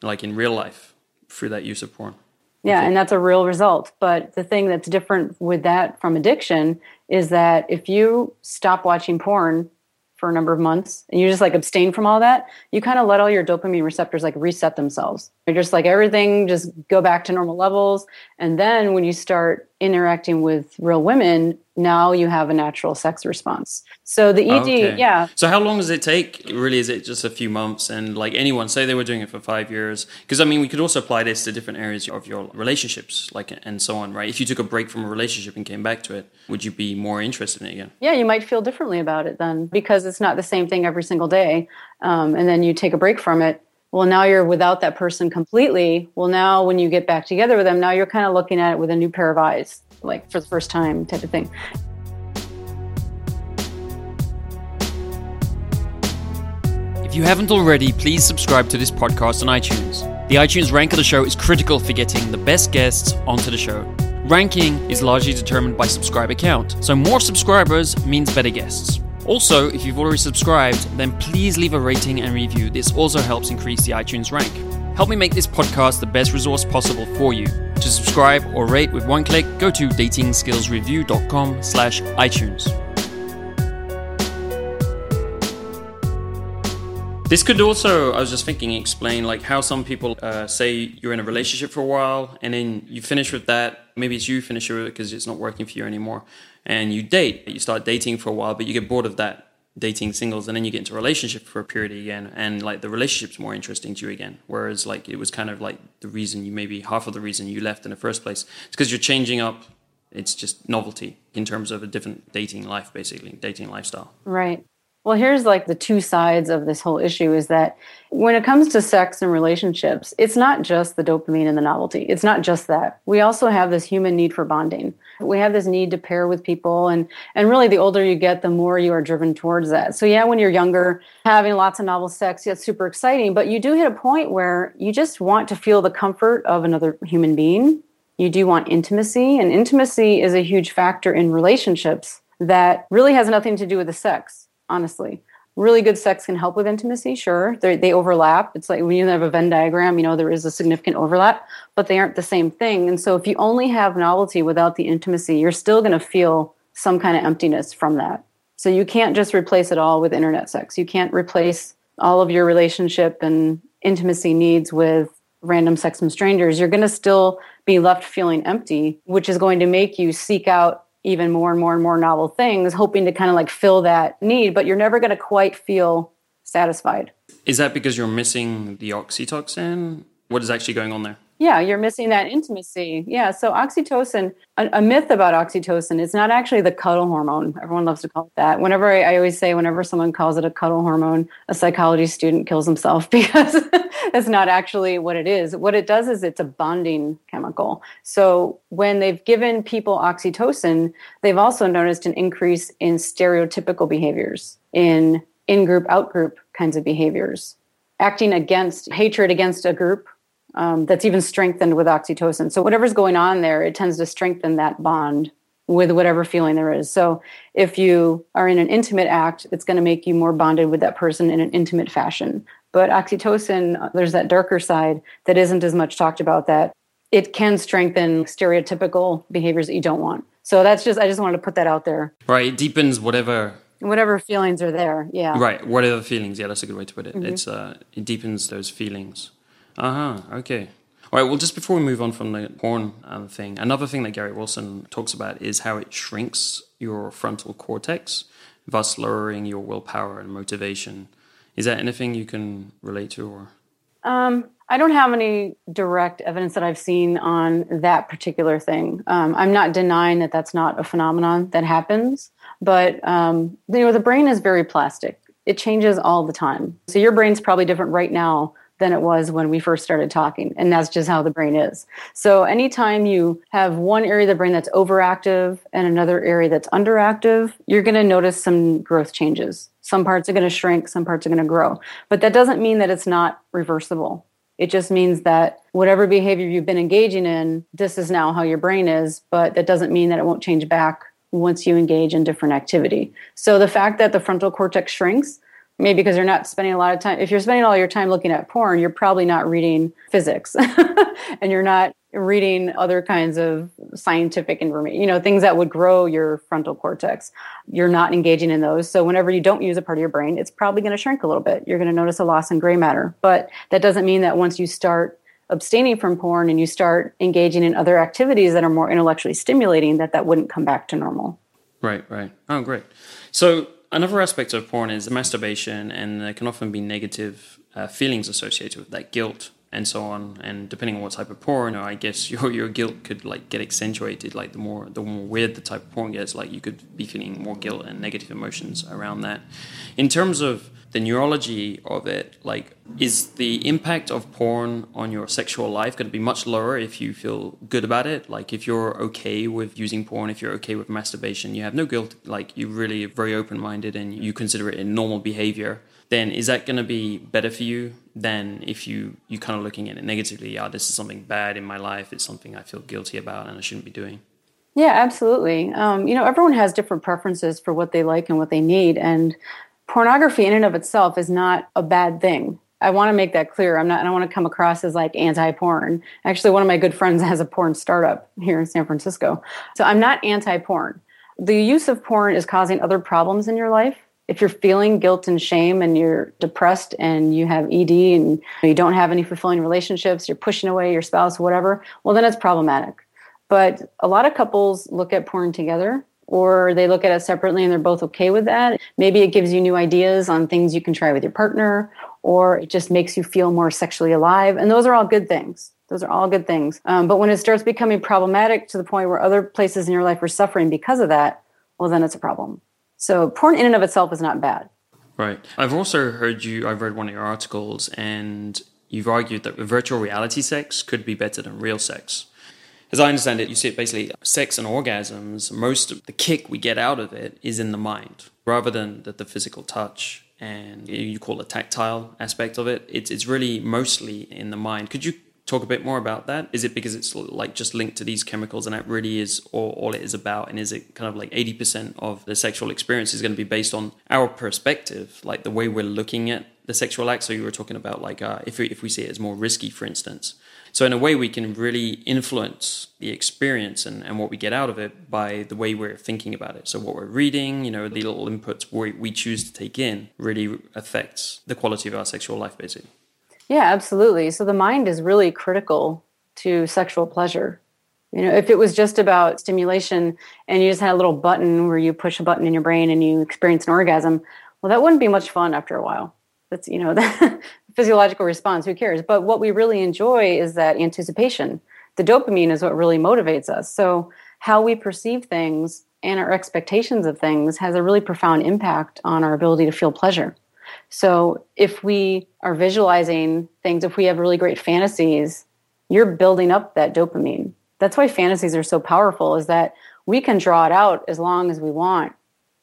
like in real life, through that use of porn. Yeah, and that's a real result. But the thing that's different with that from addiction is that if you stop watching porn for a number of months and you just like abstain from all that, you kind of let all your dopamine receptors like reset themselves. You're just like everything just go back to normal levels. And then when you start interacting with real women, now you have a natural sex response. So the ED, okay. Yeah. So how long does it take? Really, is it just a few months? And like anyone, say they were doing it for 5 years. Because I mean, we could also apply this to different areas of your relationships, like and so on, right? If you took a break from a relationship and came back to it, would you be more interested in it again? Yeah, you might feel differently about it then because it's not the same thing every single day. And then you take a break from it. Well, now you're without that person completely. Well, now when you get back together with them, now you're kind of looking at it with a new pair of eyes, like for the first time type of thing. If you haven't already, please subscribe to this podcast on iTunes. The iTunes rank of the show is critical for getting the best guests onto the show. Ranking is largely determined by subscriber count, so more subscribers means better guests. Also, if you've already subscribed, then please leave a rating and review. This also helps increase the iTunes rank. Help me make this podcast the best resource possible for you. To subscribe or rate with one click, go to datingskillsreview.com/iTunes. This could also, I was just thinking, explain like how some people say you're in a relationship for a while and then you finish with that. Maybe it's you finish with it because it's not working for you anymore. And you date, you start dating for a while, but you get bored of that, dating singles, and then you get into a relationship for a period again, and like the relationship's more interesting to you again. Whereas like it was kind of like the reason you maybe half of the reason you left in the first place. It's because you're changing up. It's just novelty in terms of a different dating life, basically, dating lifestyle. Right. Well, here's like the two sides of this whole issue is that when it comes to sex and relationships, it's not just the dopamine and the novelty. It's not just that. We also have this human need for bonding. We have this need to pair with people. And really, the older you get, the more you are driven towards that. So yeah, when you're younger, having lots of novel sex, it's super exciting. But you do hit a point where you just want to feel the comfort of another human being. You do want intimacy. And intimacy is a huge factor in relationships that really has nothing to do with the sex. Honestly, really good sex can help with intimacy. Sure, they overlap. It's like when you have a Venn diagram, you know, there is a significant overlap, but they aren't the same thing. And so if you only have novelty without the intimacy, you're still going to feel some kind of emptiness from that. So you can't just replace it all with internet sex. You can't replace all of your relationship and intimacy needs with random sex from strangers. You're going to still be left feeling empty, which is going to make you seek out even more and more and more novel things, hoping to kind of like fill that need, but you're never going to quite feel satisfied. Is that because you're missing the oxytocin? What is actually going on there? Yeah, you're missing that intimacy. Yeah, so oxytocin, a myth about oxytocin, it's not actually the cuddle hormone. Everyone loves to call it that. Whenever I always say, whenever someone calls it a cuddle hormone, a psychology student kills himself because it's not actually what it is. What it does is it's a bonding chemical. So when they've given people oxytocin, they've also noticed an increase in stereotypical behaviors, in in-group, out-group kinds of behaviors, acting against, hatred against a group, that's even strengthened with oxytocin. So whatever's going on there, it tends to strengthen that bond with whatever feeling there is. So if you are in an intimate act, it's going to make you more bonded with that person in an intimate fashion. But oxytocin, there's that darker side that isn't as much talked about, that it can strengthen stereotypical behaviors that you don't want. So that's just, I just wanted to put that out there. Right. It deepens whatever feelings are there. Yeah. Right. Whatever feelings. Yeah, that's a good way to put it. Mm-hmm. It deepens those feelings. Okay. All right, well, just before we move on from the porn thing, another thing that Gary Wilson talks about is how it shrinks your frontal cortex, thus lowering your willpower and motivation. Is that anything you can relate to? Or I don't have any direct evidence that I've seen on that particular thing. I'm not denying that that's not a phenomenon that happens, but the brain is very plastic. It changes all the time. So your brain's probably different right now than it was when we first started talking. And that's just how the brain is. So anytime you have one area of the brain that's overactive and another area that's underactive, you're going to notice some growth changes. Some parts are going to shrink, some parts are going to grow. But that doesn't mean that it's not reversible. It just means that whatever behavior you've been engaging in, this is now how your brain is, but that doesn't mean that it won't change back once you engage in different activity. So the fact that the frontal cortex shrinks, maybe because you're not spending a lot of time. If you're spending all your time looking at porn, you're probably not reading physics and you're not reading other kinds of scientific information, you know, things that would grow your frontal cortex. You're not engaging in those. So whenever you don't use a part of your brain, it's probably going to shrink a little bit. You're going to notice a loss in gray matter. But that doesn't mean that once you start abstaining from porn and you start engaging in other activities that are more intellectually stimulating, that wouldn't come back to normal. Right, right. Oh, great. So another aspect of porn is the masturbation, and there can often be negative feelings associated with that, guilt and so on. And depending on what type of porn, or I guess your guilt could like get accentuated. Like the more weird the type of porn gets, like you could be feeling more guilt and negative emotions around that. In terms of the neurology of it, like is the impact of porn on your sexual life going to be much lower if you feel good about it? Like if you're okay with using porn, if you're okay with masturbation, you have no guilt, like you're really very open-minded and you consider it a normal behavior, then is that going to be better for you than if you kind of looking at it negatively, oh, this is something bad in my life, it's something I feel guilty about and I shouldn't be doing? Yeah, absolutely. Everyone has different preferences for what they like and what they need, and pornography in and of itself is not a bad thing. I want to make that clear. I don't want to come across as like anti-porn. Actually, one of my good friends has a porn startup here in San Francisco. So I'm not anti-porn. The use of porn is causing other problems in your life. If you're feeling guilt and shame and you're depressed and you have ED and you don't have any fulfilling relationships, you're pushing away your spouse, whatever, well, then it's problematic. But a lot of couples look at porn together, or they look at it separately and they're both okay with that. Maybe it gives you new ideas on things you can try with your partner, or it just makes you feel more sexually alive. And those are all good things. Those are all good things. But when it starts becoming problematic to the point where other places in your life are suffering because of that, well, then it's a problem. So porn in and of itself is not bad. Right. I've also heard I've read one of your articles and you've argued that virtual reality sex could be better than real sex. As I understand it, you see it basically sex and orgasms, most of the kick we get out of it is in the mind rather than the physical touch, and you call it tactile aspect of it. It's really mostly in the mind. Could you talk a bit more about that? Is it because it's like just linked to these chemicals and that really is all it is about? And is it kind of like 80% of the sexual experience is going to be based on our perspective, like the way we're looking at the sexual act? So you were talking about like if we see it as more risky, for instance. So in a way, we can really influence the experience and what we get out of it by the way we're thinking about it. So what we're reading, the little inputs we choose to take in really affects the quality of our sexual life, basically. Yeah, absolutely. So the mind is really critical to sexual pleasure. If it was just about stimulation and you just had a little button where you push a button in your brain and you experience an orgasm, well, that wouldn't be much fun after a while. That's, the physiological response, who cares? But what we really enjoy is that anticipation. The dopamine is what really motivates us. So how we perceive things and our expectations of things has a really profound impact on our ability to feel pleasure. So if we are visualizing things, if we have really great fantasies, you're building up that dopamine. That's why fantasies are so powerful, is that we can draw it out as long as we want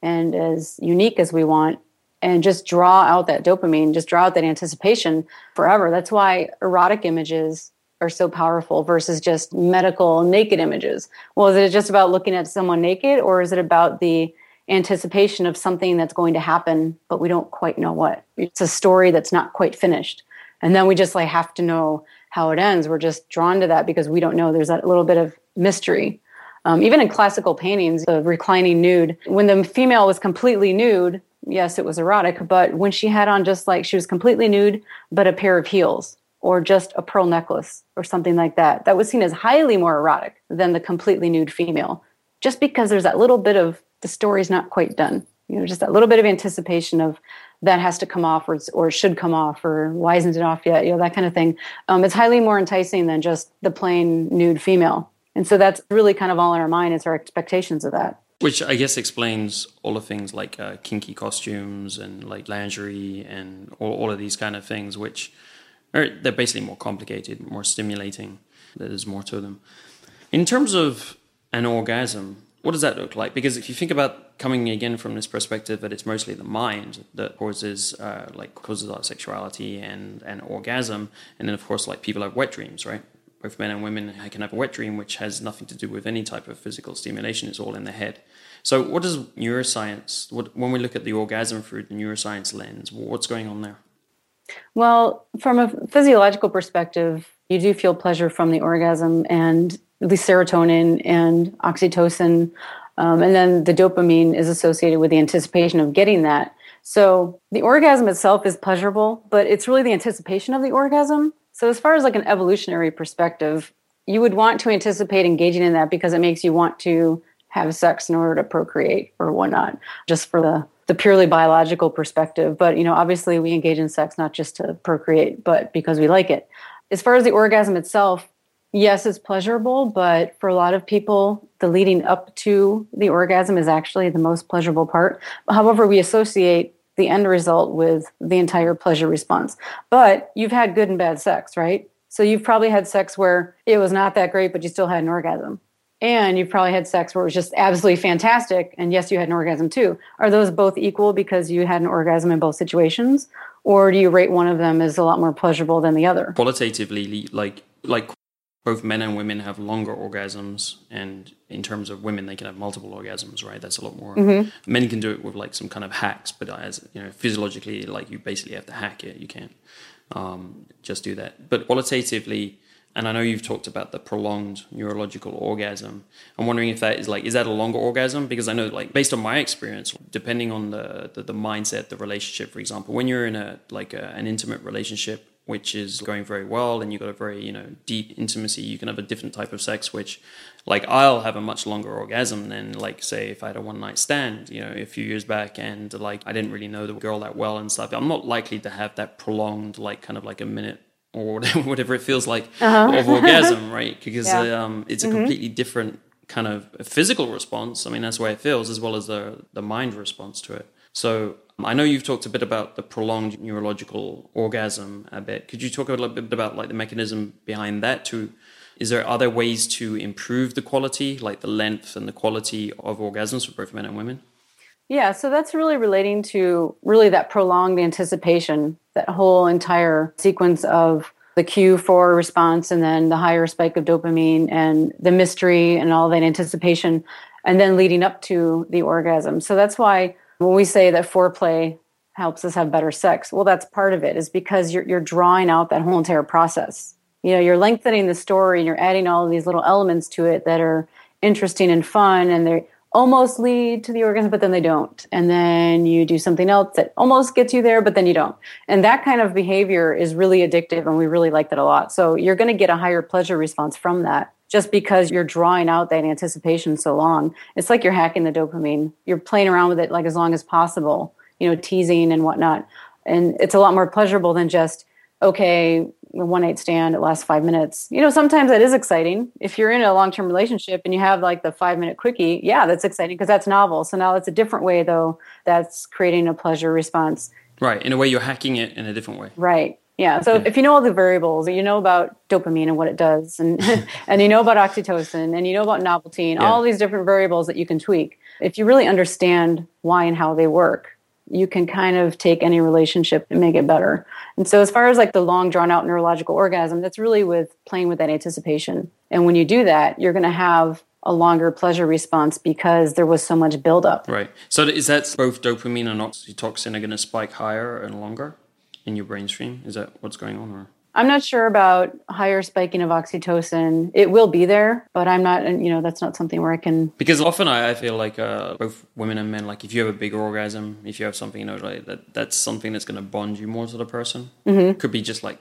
and as unique as we want, and just draw out that dopamine, just draw out that anticipation forever. That's why erotic images are so powerful versus just medical naked images. Well, is it just about looking at someone naked, or is it about the anticipation of something that's going to happen, but we don't quite know what? It's a story that's not quite finished. And then we just like have to know how it ends. We're just drawn to that because we don't know. There's that little bit of mystery. Even in classical paintings, the reclining nude, when the female was completely nude, yes, it was erotic, but when she had on just like she was completely nude, but a pair of heels or just a pearl necklace or something like that, that was seen as highly more erotic than the completely nude female, just because there's that little bit of the story's not quite done. Just that little bit of anticipation of that has to come off or should come off, or why isn't it off yet? That kind of thing. It's highly more enticing than just the plain nude female. And so that's really kind of all in our mind. It's our expectations of that. Which I guess explains all the things like kinky costumes and like lingerie and all of these kind of things, which are, they're basically more complicated, more stimulating. There's more to them. In terms of an orgasm, what does that look like? Because if you think about coming again from this perspective that it's mostly the mind that causes our sexuality and orgasm, and then of course like people have wet dreams, right? Both men and women can have a wet dream, which has nothing to do with any type of physical stimulation. It's all in the head. So what does neuroscience, when we look at the orgasm through the neuroscience lens, what's going on there? Well, from a physiological perspective, you do feel pleasure from the orgasm, and the serotonin and oxytocin, and then the dopamine is associated with the anticipation of getting that. So the orgasm itself is pleasurable, but it's really the anticipation of the orgasm. So as far as like an evolutionary perspective, you would want to anticipate engaging in that because it makes you want to have sex in order to procreate or whatnot, just for the purely biological perspective. But, you know, obviously we engage in sex not just to procreate, but because we like it. As far as the orgasm itself, yes, it's pleasurable, but for a lot of people, the leading up to the orgasm is actually the most pleasurable part. However, we associate the end result with the entire pleasure response. But you've had good and bad sex, right? So you've probably had sex where it was not that great, but you still had an orgasm. And you've probably had sex where it was just absolutely fantastic, and yes, you had an orgasm too. Are those both equal because you had an orgasm in both situations? Or do you rate one of them as a lot more pleasurable than the other? Qualitatively, like both men and women have longer orgasms, and in terms of women, they can have multiple orgasms, right? That's a lot more. Mm-hmm. Men can do it with like some kind of hacks, but as you know, physiologically, like you basically have to hack it. You can't just do that. But qualitatively, and I know you've talked about the prolonged neurological orgasm. I'm wondering if that is that a longer orgasm? Because I know, like, based on my experience, depending on the mindset, the relationship, for example, when you're in an intimate relationship, which is going very well, and you've got a very, you know, deep intimacy, you can have a different type of sex, which, like, I'll have a much longer orgasm than, like, say, if I had a one-night stand, you know, a few years back, and, like, I didn't really know the girl that well and stuff. I'm not likely to have that prolonged, like, kind of like a minute or whatever it feels like of orgasm, right? Because it's a completely different kind of physical response. I mean, that's the way it feels, as well as the mind response to it. So I know you've talked a bit about the prolonged neurological orgasm a bit. Could you talk a little bit about like the mechanism behind that too? Is there other ways to improve the quality, like the length and the quality of orgasms for both men and women? Yeah, so that's really relating to really that prolonged anticipation, that whole entire sequence of the cue for response and then the higher spike of dopamine and the mystery and all that anticipation, and then leading up to the orgasm. So that's why when we say that foreplay helps us have better sex, well, that's part of it, is because you're drawing out that whole entire process. You know, you're lengthening the story and you're adding all of these little elements to it that are interesting and fun, and they almost lead to the orgasm, but then they don't. And then you do something else that almost gets you there, but then you don't. And that kind of behavior is really addictive, and we really like that a lot. So you're going to get a higher pleasure response from that, just because you're drawing out that anticipation so long. It's like you're hacking the dopamine. You're playing around with it like as long as possible, you know, teasing and whatnot. And it's a lot more pleasurable than just, okay, a one-night stand, it lasts 5 minutes. You know, sometimes that is exciting. If you're in a long-term relationship and you have like the 5-minute quickie, yeah, that's exciting because that's novel. So now it's a different way, though, that's creating a pleasure response. Right. In a way, you're hacking it in a different way. Right. Yeah. So if you know all the variables, you know about dopamine and what it does, and and you know about oxytocin, and you know about novelty, and all these different variables that you can tweak. If you really understand why and how they work, you can kind of take any relationship and make it better. And so as far as like the long drawn out neurological orgasm, that's really with playing with that anticipation. And when you do that, you're going to have a longer pleasure response because there was so much buildup. Right. So is that both dopamine and oxytocin are going to spike higher and longer in your brainstream? Is that what's going on? Or? I'm not sure about higher spiking of oxytocin. It will be there, but I'm not, you know, that's not something where I can... Because often I feel like both women and men, like if you have a bigger orgasm, if you have something, you know, like that's something that's going to bond you more to the person. Mm-hmm. Could be just like,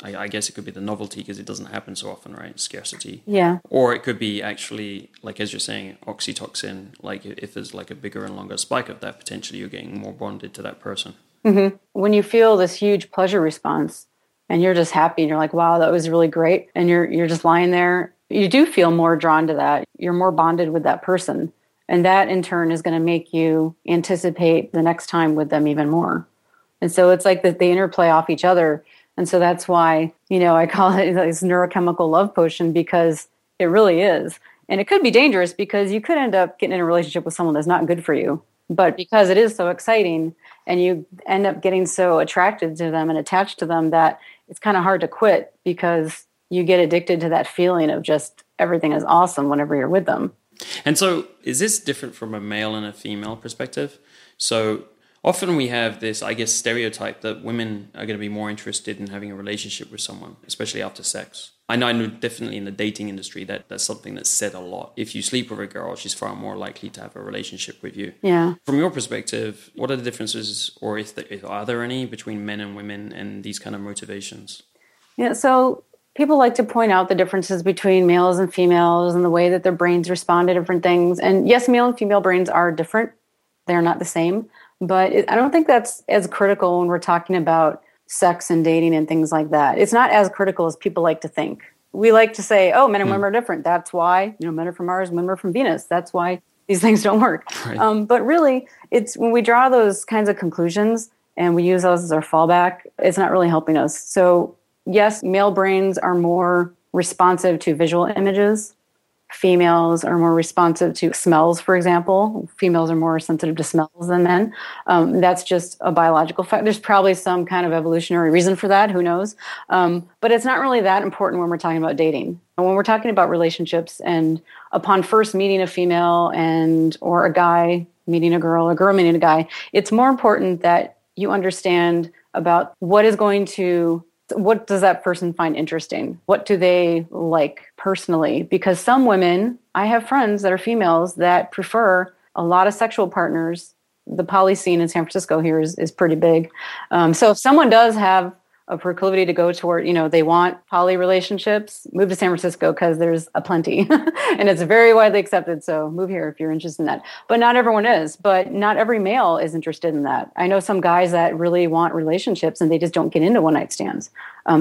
I guess it could be the novelty because it doesn't happen so often, right? Scarcity. Yeah. Or it could be actually, like as you're saying, oxytocin. Like if there's like a bigger and longer spike of that, potentially you're getting more bonded to that person. Mm-hmm. When you feel this huge pleasure response and you're just happy and you're like, wow, that was really great, and you're just lying there, you do feel more drawn to that. You're more bonded with that person. And that in turn is going to make you anticipate the next time with them even more. And so it's like that they interplay off each other. And so that's why, you know, I call it this neurochemical love potion, because it really is. And it could be dangerous because you could end up getting in a relationship with someone that's not good for you. But because it is so exciting and you end up getting so attracted to them and attached to them that it's kind of hard to quit, because you get addicted to that feeling of just everything is awesome whenever you're with them. And so is this different from a male and a female perspective? So often we have this, I guess, stereotype that women are going to be more interested in having a relationship with someone, especially after sex. I know definitely in the dating industry that's something that's said a lot. If you sleep with a girl, she's far more likely to have a relationship with you. Yeah. From your perspective, what are the differences, or are there any, between men and women and these kind of motivations? Yeah, so people like to point out the differences between males and females and the way that their brains respond to different things. And yes, male and female brains are different. They're not the same. But I don't think that's as critical when we're talking about sex and dating and things like that. It's not as critical as people like to think. We like to say, oh, men and women are different. That's why, you know, men are from Mars, women are from Venus. That's why these things don't work. Right. But really, it's when we draw those kinds of conclusions and we use those as our fallback, it's not really helping us. So yes, male brains are more responsive to visual images. Females are more responsive to smells, for example. Females are more sensitive to smells than men. That's just a biological fact. There's probably some kind of evolutionary reason for that. Who knows? But it's not really that important when we're talking about dating. And when we're talking about relationships and upon first meeting a female and or a guy meeting a girl, a girl meeting a guy, it's more important that you understand about what does that person find interesting? What do they like personally? Because some women, I have friends that are females that prefer a lot of sexual partners. The poly scene in San Francisco here is pretty big. So if someone does have a proclivity to go toward, you know, they want poly relationships, move to San Francisco because there's a plenty and it's very widely accepted. So move here if you're interested in that. But not everyone is, but not every male is interested in that. I know some guys that really want relationships and they just don't get into one night stands.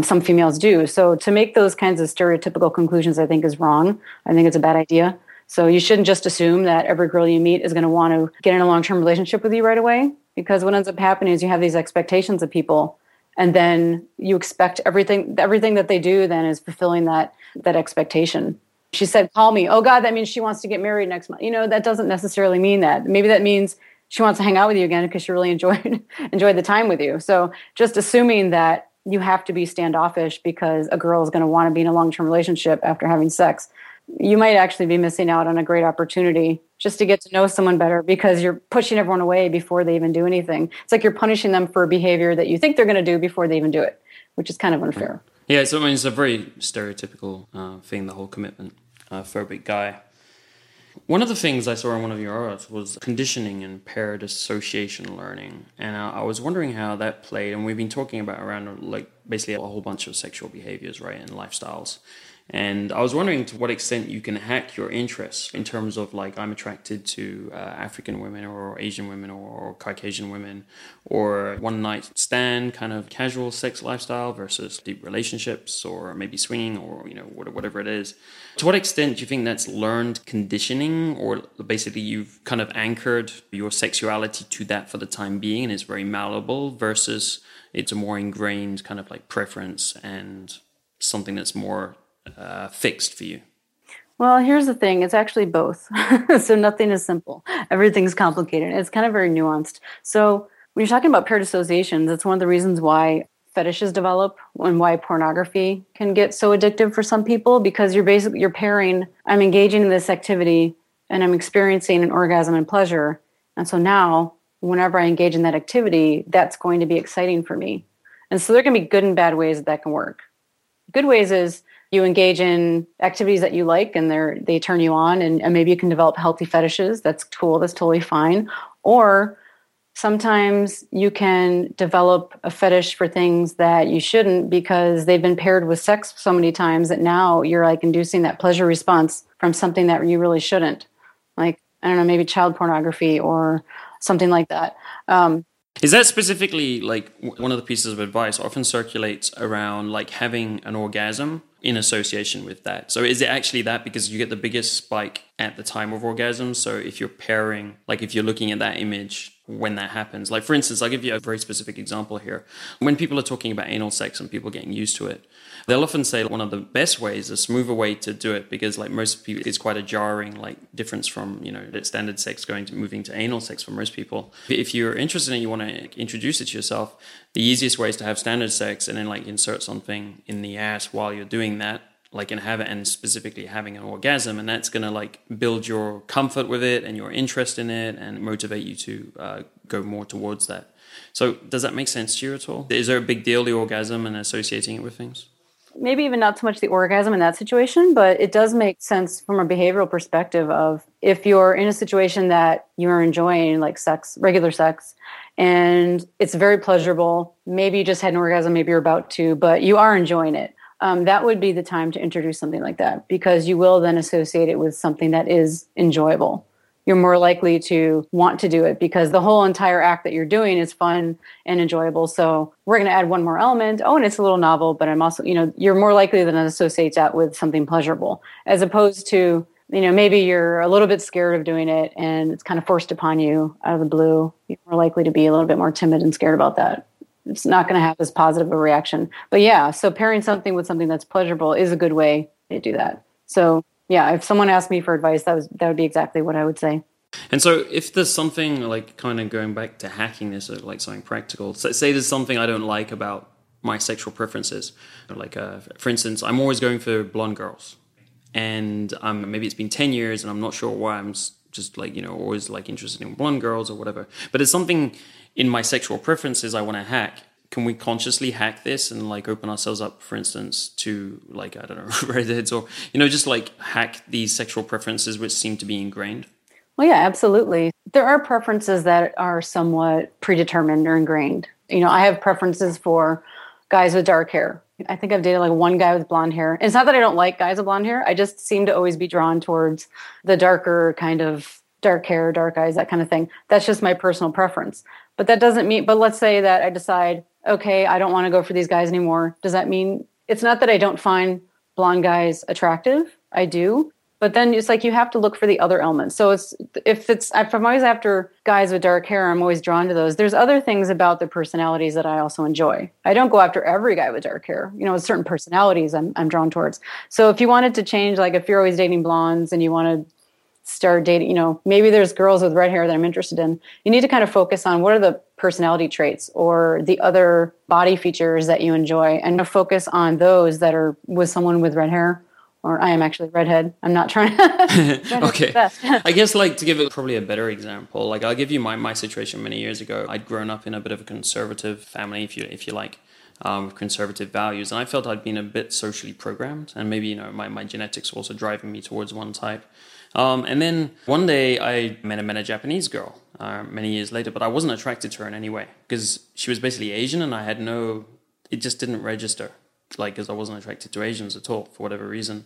Some females do. So to make those kinds of stereotypical conclusions, I think is wrong. I think it's a bad idea. So you shouldn't just assume that every girl you meet is going to want to get in a long-term relationship with you right away, because what ends up happening is you have these expectations of people. And then you expect everything that they do then is fulfilling that expectation. She said, call me. Oh, God, that means she wants to get married next month. You know, that doesn't necessarily mean that. Maybe that means she wants to hang out with you again because she really enjoyed the time with you. So just assuming that you have to be standoffish because a girl is going to want to be in a long-term relationship after having sex, you might actually be missing out on a great opportunity just to get to know someone better, because you're pushing everyone away before they even do anything. It's like you're punishing them for a behavior that you think they're going to do before they even do it, which is kind of unfair. Yeah, so I mean, it's a very stereotypical thing, the whole commitment phobic guy. One of the things I saw in one of your articles was conditioning and paired association learning. And I was wondering how that played. And we've been talking about around like basically a whole bunch of sexual behaviors, right, and lifestyles. And I was wondering to what extent you can hack your interests in terms of like, I'm attracted to African women or Asian women or Caucasian women, or one night stand kind of casual sex lifestyle versus deep relationships, or maybe swinging, or, you know, whatever it is. To what extent do you think that's learned conditioning, or basically you've kind of anchored your sexuality to that for the time being and it's very malleable, versus it's a more ingrained kind of like preference and something that's more fixed for you? Well, here's the thing. It's actually both. So nothing is simple. Everything's complicated. It's kind of very nuanced. So when you're talking about paired associations, that's one of the reasons why fetishes develop and why pornography can get so addictive for some people, because you're pairing, I'm engaging in this activity and I'm experiencing an orgasm and pleasure. And so now whenever I engage in that activity, that's going to be exciting for me. And so there can be good and bad ways that can work. Good ways is you engage in activities that you like and they turn you on, and maybe you can develop healthy fetishes. That's cool. That's totally fine. Or sometimes you can develop a fetish for things that you shouldn't, because they've been paired with sex so many times that now you're like inducing that pleasure response from something that you really shouldn't. Like, I don't know, maybe child pornography or something like that. Is that specifically like one of the pieces of advice often circulates around like having an orgasm in association with that. So is it actually that because you get the biggest spike at the time of orgasm? So if you're pairing, like if you're looking at that image when that happens, like for instance, I'll give you a very specific example here. When people are talking about anal sex and people getting used to it, they'll often say one of the best ways, a smoother way to do it, because like most people, it's quite a jarring like difference from, you know, standard sex going to moving to anal sex for most people. If you're interested and you want to introduce it to yourself, the easiest way is to have standard sex and then like insert something in the ass while you're doing that, like, and have it, and specifically having an orgasm, and that's going to like build your comfort with it and your interest in it and motivate you to go more towards that. So does that make sense to you at all? Is there a big deal, the orgasm and associating it with things? Maybe even not so much the orgasm in that situation, but it does make sense from a behavioral perspective of if you're in a situation that you're enjoying, like sex, regular sex, and it's very pleasurable. Maybe you just had an orgasm, maybe you're about to, but you are enjoying it. That would be the time to introduce something like that, because you will then associate it with something that is enjoyable. You're more likely to want to do it because the whole entire act that you're doing is fun and enjoyable. So we're going to add one more element. Oh, and it's a little novel, but I'm also, you know, you're more likely than to associate that with something pleasurable, as opposed to, you know, maybe you're a little bit scared of doing it and it's kind of forced upon you out of the blue. You're more likely to be a little bit more timid and scared about that. It's not going to have as positive a reaction. But yeah, so pairing something with something that's pleasurable is a good way to do that. So yeah, if someone asked me for advice, that would be exactly what I would say. And so if there's something like, kind of going back to hacking this, or like something practical, so say there's something I don't like about my sexual preferences. Like, for instance, I'm always going for blonde girls, and maybe it's been 10 years and I'm not sure why I'm just like, you know, always like interested in blonde girls or whatever. But it's something in my sexual preferences I want to hack. Can we consciously hack this and like open ourselves up, for instance, to like, I don't know, redheads, or, you know, just like hack these sexual preferences which seem to be ingrained? Well, yeah, absolutely. There are preferences that are somewhat predetermined or ingrained. You know, I have preferences for guys with dark hair. I think I've dated like one guy with blonde hair. And it's not that I don't like guys with blonde hair. I just seem to always be drawn towards the darker kind of dark hair, dark eyes, that kind of thing. That's just my personal preference. But that doesn't mean, but let's say that I decide, okay, I don't want to go for these guys anymore. Does that mean, it's not that I don't find blonde guys attractive? I do. But then it's like, you have to look for the other elements. So if I'm always after guys with dark hair, I'm always drawn to those. There's other things about their personalities that I also enjoy. I don't go after every guy with dark hair. You know, certain personalities I'm drawn towards. So if you wanted to change, like if you're always dating blondes and you want to start dating, you know, maybe there's girls with red hair that I'm interested in. You need to kind of focus on what are the personality traits or the other body features that you enjoy, and focus on those that are with someone with red hair. Or I am actually redhead. I'm not trying to. Okay. I guess like to give it probably a better example, like I'll give you my situation many years ago. I'd grown up in a bit of a conservative family, if you like, conservative values. And I felt I'd been a bit socially programmed, and maybe, you know, my genetics were also driving me towards one type. And then one day I met a Japanese girl many years later, but I wasn't attracted to her in any way because she was basically Asian, and I had it just didn't register, like, because I wasn't attracted to Asians at all for whatever reason.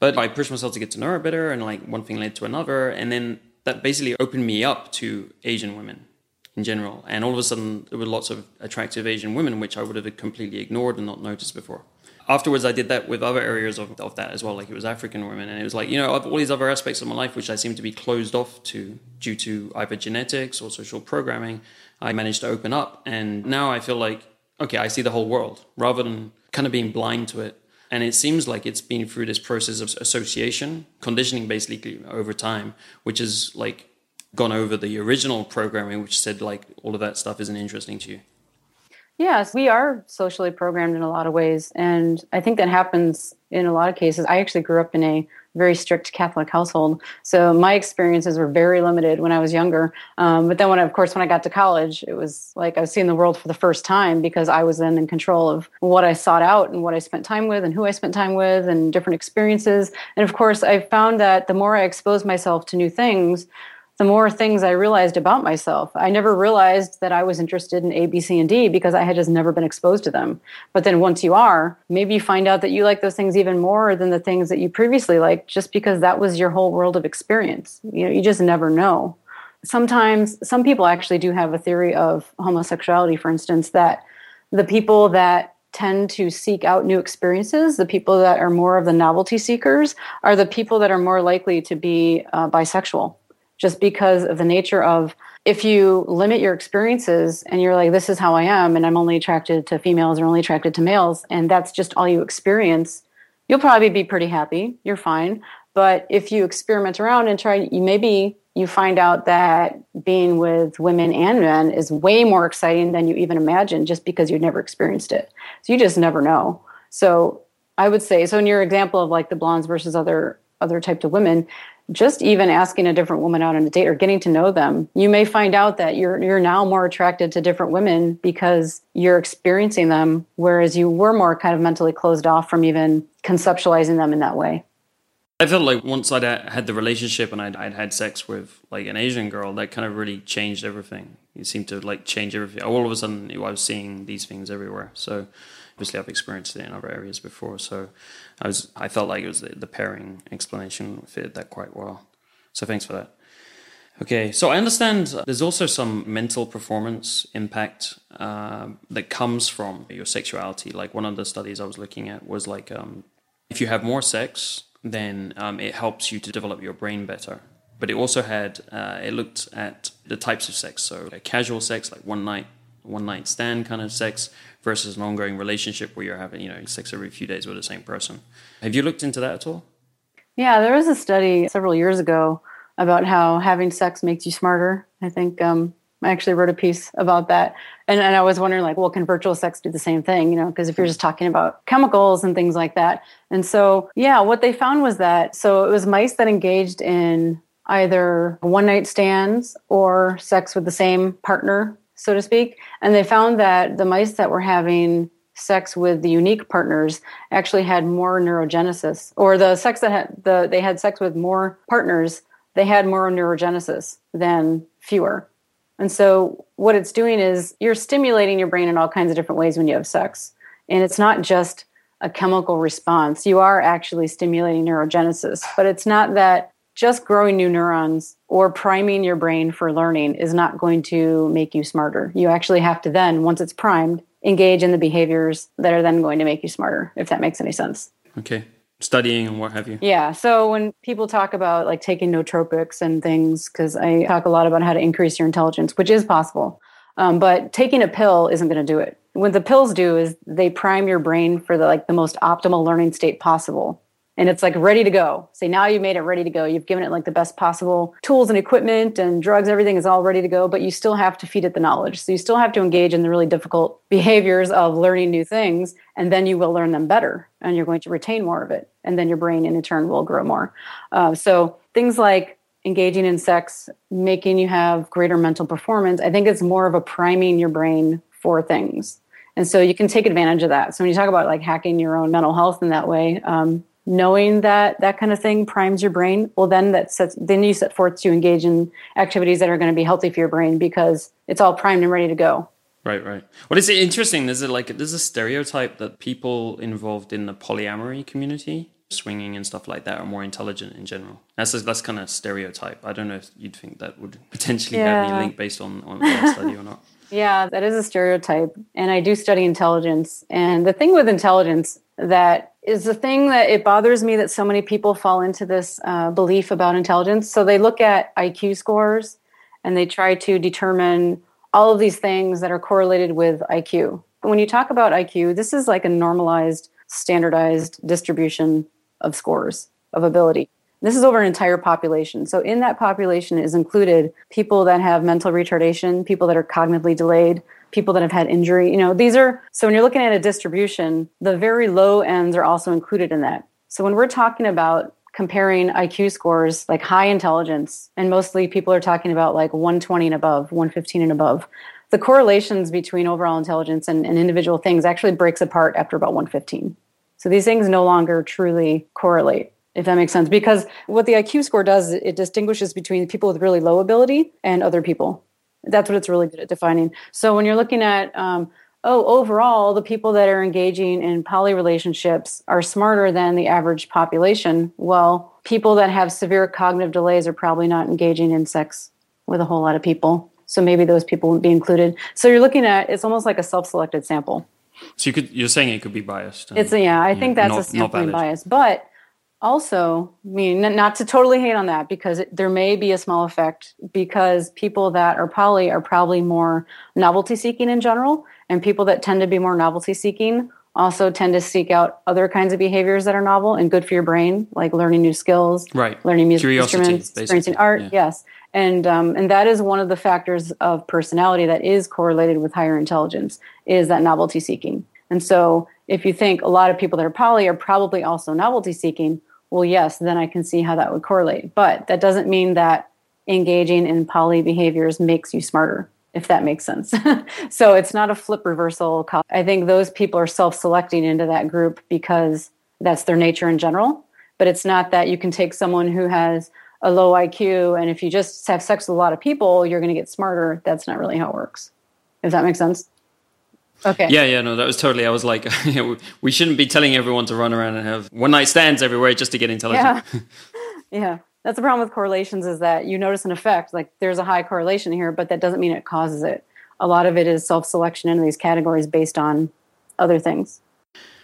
But I pushed myself to get to know her better, and like one thing led to another. And then that basically opened me up to Asian women in general. And all of a sudden there were lots of attractive Asian women, which I would have completely ignored and not noticed before. Afterwards, I did that with other areas of that as well. Like it was African women, and it was like, you know, all these other aspects of my life, which I seem to be closed off to due to either genetics or social programming, I managed to open up. And now I feel like, okay, I see the whole world rather than kind of being blind to it. And it seems like it's been through this process of association, conditioning basically over time, which has like gone over the original programming, which said like all of that stuff isn't interesting to you. Yes, we are socially programmed in a lot of ways. And I think that happens in a lot of cases. I actually grew up in a very strict Catholic household. So my experiences were very limited when I was younger. But then when I got to college, it was like I was seeing the world for the first time, because I was then in control of what I sought out and what I spent time with and who I spent time with and different experiences. And of course, I found that the more I exposed myself to new things, the more things I realized about myself. I never realized that I was interested in A, B, C, and D because I had just never been exposed to them. But then once you are, maybe you find out that you like those things even more than the things that you previously liked, just because that was your whole world of experience. You know, you just never know. Sometimes, some people actually do have a theory of homosexuality, for instance, that the people that tend to seek out new experiences, the people that are more of the novelty seekers are the people that are more likely to be bisexual, just because of the nature of, if you limit your experiences and you're like, this is how I am, and I'm only attracted to females or only attracted to males, and that's just all you experience, you'll probably be pretty happy. You're fine. But if you experiment around and try, maybe you find out that being with women and men is way more exciting than you even imagined, just because you've never experienced it. So you just never know. So I would say, so in your example of like the blondes versus other types of women, just even asking a different woman out on a date or getting to know them, you may find out that you're now more attracted to different women because you're experiencing them, whereas you were more kind of mentally closed off from even conceptualizing them in that way. I felt like once I'd had the relationship and I'd had sex with like an Asian girl, that kind of really changed everything. It seemed to like change everything. All of a sudden, I was seeing these things everywhere. So obviously I've experienced it in other areas before. So I felt like it was the pairing explanation fitted that quite well. So thanks for that. Okay. So I understand there's also some mental performance impact that comes from your sexuality. Like one of the studies I was looking at was like, if you have more sex, then it helps you to develop your brain better. But it also had, it looked at the types of sex. So casual sex, like one night stand kind of sex versus an ongoing relationship where you're having, sex every few days with the same person. Have you looked into that at all? Yeah, there was a study several years ago about how having sex makes you smarter. I think I actually wrote a piece about that. And I was wondering, like, well, can virtual sex do the same thing? Because if you're just talking about chemicals and things like that. And so, yeah, what they found was that, so it was mice that engaged in either one-night stands or sex with the same partner, so to speak. And they found that the mice that were having sex with the unique partners actually had more neurogenesis, or the sex that they had sex with more partners, they had more neurogenesis than fewer. And so what it's doing is you're stimulating your brain in all kinds of different ways when you have sex. And it's not just a chemical response. You are actually stimulating neurogenesis. But it's not that just growing new neurons or priming your brain for learning is not going to make you smarter. You actually have to then, once it's primed, engage in the behaviors that are then going to make you smarter, if that makes any sense. Okay. Studying and what have you. Yeah. So when people talk about like taking nootropics and things, because I talk a lot about how to increase your intelligence, which is possible, but taking a pill isn't going to do it. What the pills do is they prime your brain for the most optimal learning state possible. And it's like ready to go. So now you made it ready to go. You've given it like the best possible tools and equipment and drugs, everything is all ready to go, but you still have to feed it the knowledge. So you still have to engage in the really difficult behaviors of learning new things, and then you will learn them better and you're going to retain more of it. And then your brain in turn will grow more. So things like engaging in sex, making you have greater mental performance, I think it's more of a priming your brain for things. And so you can take advantage of that. So when you talk about like hacking your own mental health in that way, knowing that kind of thing primes your brain, well, then you set forth to engage in activities that are going to be healthy for your brain because it's all primed and ready to go. Right. Well, it's interesting. There's a stereotype that people involved in the polyamory community, swinging and stuff like that, are more intelligent in general. That's kind of stereotype. I don't know if you'd think that would potentially have any link based on that study or not. Yeah, that is a stereotype. And I do study intelligence. And the thing with intelligence that is the thing that it bothers me that so many people fall into this belief about intelligence. So they look at IQ scores and they try to determine all of these things that are correlated with IQ. When you talk about IQ, this is like a normalized, standardized distribution of scores, of ability. This is over an entire population. So in that population is included people that have mental retardation, people that are cognitively delayed, people that have had injury, so when you're looking at a distribution, the very low ends are also included in that. So when we're talking about comparing IQ scores, like high intelligence, and mostly people are talking about like 120 and above, 115 and above, the correlations between overall intelligence and individual things actually breaks apart after about 115. So these things no longer truly correlate, if that makes sense, because what the IQ score does, it distinguishes between people with really low ability and other people. That's what it's really good at defining. So when you're looking at, overall, the people that are engaging in poly relationships are smarter than the average population. Well, people that have severe cognitive delays are probably not engaging in sex with a whole lot of people. So maybe those people wouldn't be included. So you're looking at, it's almost like a self-selected sample. So you're saying it could be biased. I think that's a sampling bias. But also, I mean, not to totally hate on that, because there may be a small effect, because people that are poly are probably more novelty seeking in general, and people that tend to be more novelty seeking also tend to seek out other kinds of behaviors that are novel and good for your brain, like learning new skills, right? Learning music, instruments, experiencing art, yes. And that is one of the factors of personality that is correlated with higher intelligence, is that novelty seeking. And so if you think a lot of people that are poly are probably also novelty seeking, well, yes, then I can see how that would correlate. But that doesn't mean that engaging in poly behaviors makes you smarter, if that makes sense. So it's not a flip reversal. I think those people are self-selecting into that group because that's their nature in general. But it's not that you can take someone who has a low IQ and if you just have sex with a lot of people, you're going to get smarter. That's not really how it works. If that makes sense. Okay. Yeah, no, that was totally, I was like, we shouldn't be telling everyone to run around and have one night stands everywhere just to get intelligent. Yeah. That's the problem with correlations, is that you notice an effect, like there's a high correlation here, but that doesn't mean it causes it. A lot of it is self-selection into these categories based on other things.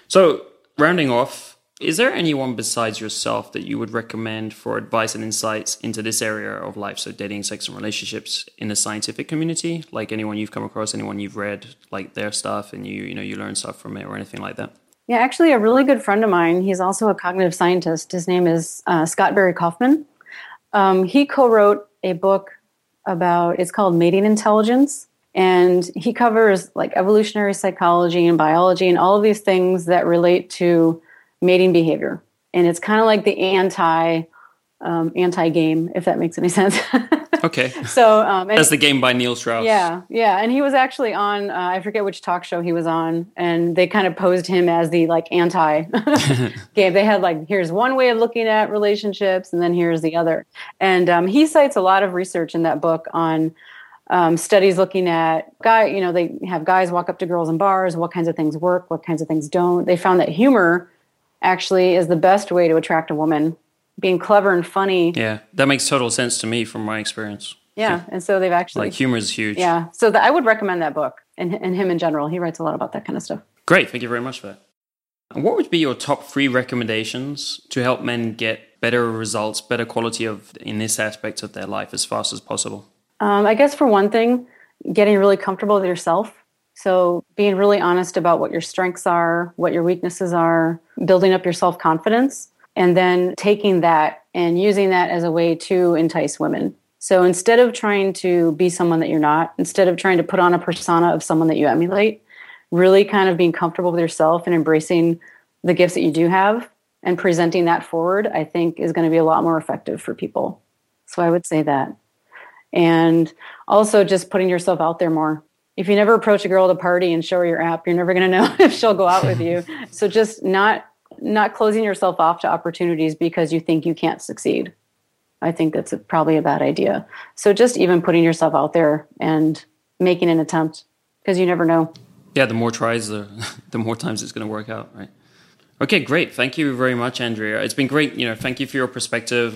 So rounding off, is there anyone besides yourself that you would recommend for advice and insights into this area of life? So dating, sex, and relationships in the scientific community, like anyone you've come across, anyone you've read like their stuff and you learn stuff from it or anything like that? Yeah, actually a really good friend of mine, he's also a cognitive scientist. His name is Scott Barry Kaufman. He co-wrote a book it's called Mating Intelligence, and he covers like evolutionary psychology and biology and all of these things that relate to mating behavior. And it's kind of like the anti-game, if that makes any sense. Okay. So that's The Game by Neil Strauss. Yeah. And he was actually on, I forget which talk show he was on, and they kind of posed him as the like anti-game. They had like, here's one way of looking at relationships and then here's the other. And he cites a lot of research in that book on studies looking at they have guys walk up to girls in bars, what kinds of things work, what kinds of things don't. They found that humor actually is the best way to attract a woman. Being clever and funny. Yeah, that makes total sense to me from my experience. Yeah, and so they've actually... Like, humor is huge. Yeah, so I would recommend that book, and him in general. He writes a lot about that kind of stuff. Great, thank you very much for that. And what would be your top 3 recommendations to help men get better results, better quality in this aspect of their life as fast as possible? I guess for one thing, getting really comfortable with yourself. So being really honest about what your strengths are, what your weaknesses are, building up your self-confidence. And then taking that and using that as a way to entice women. So instead of trying to be someone that you're not, instead of trying to put on a persona of someone that you emulate, really kind of being comfortable with yourself and embracing the gifts that you do have and presenting that forward, I think is going to be a lot more effective for people. So I would say that. And also just putting yourself out there more. If you never approach a girl at a party and show her your app, you're never going to know if she'll go out with you. So just not closing yourself off to opportunities because you think you can't succeed. I think that's probably a bad idea. So just even putting yourself out there and making an attempt, because you never know. Yeah, the more tries, the more times it's going to work out, right? Okay, great. Thank you very much, Andrea. It's been great. Thank you for your perspective,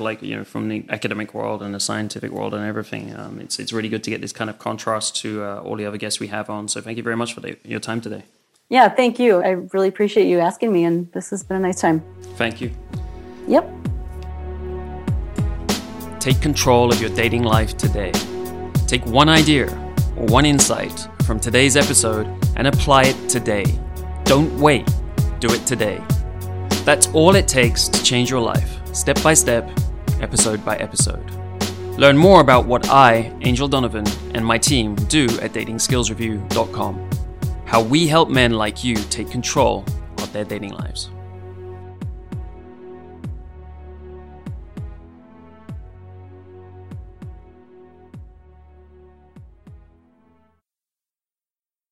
from the academic world and the scientific world and everything. It's really good to get this kind of contrast to all the other guests we have on. So thank you very much for your time today. Yeah, thank you. I really appreciate you asking me, and this has been a nice time. Thank you. Yep. Take control of your dating life today. Take one idea or one insight from today's episode and apply it today. Don't wait. Do it today. That's all it takes to change your life, step by step, episode by episode. Learn more about what I, Angel Donovan, and my team do at datingskillsreview.com. How we help men like you take control of their dating lives.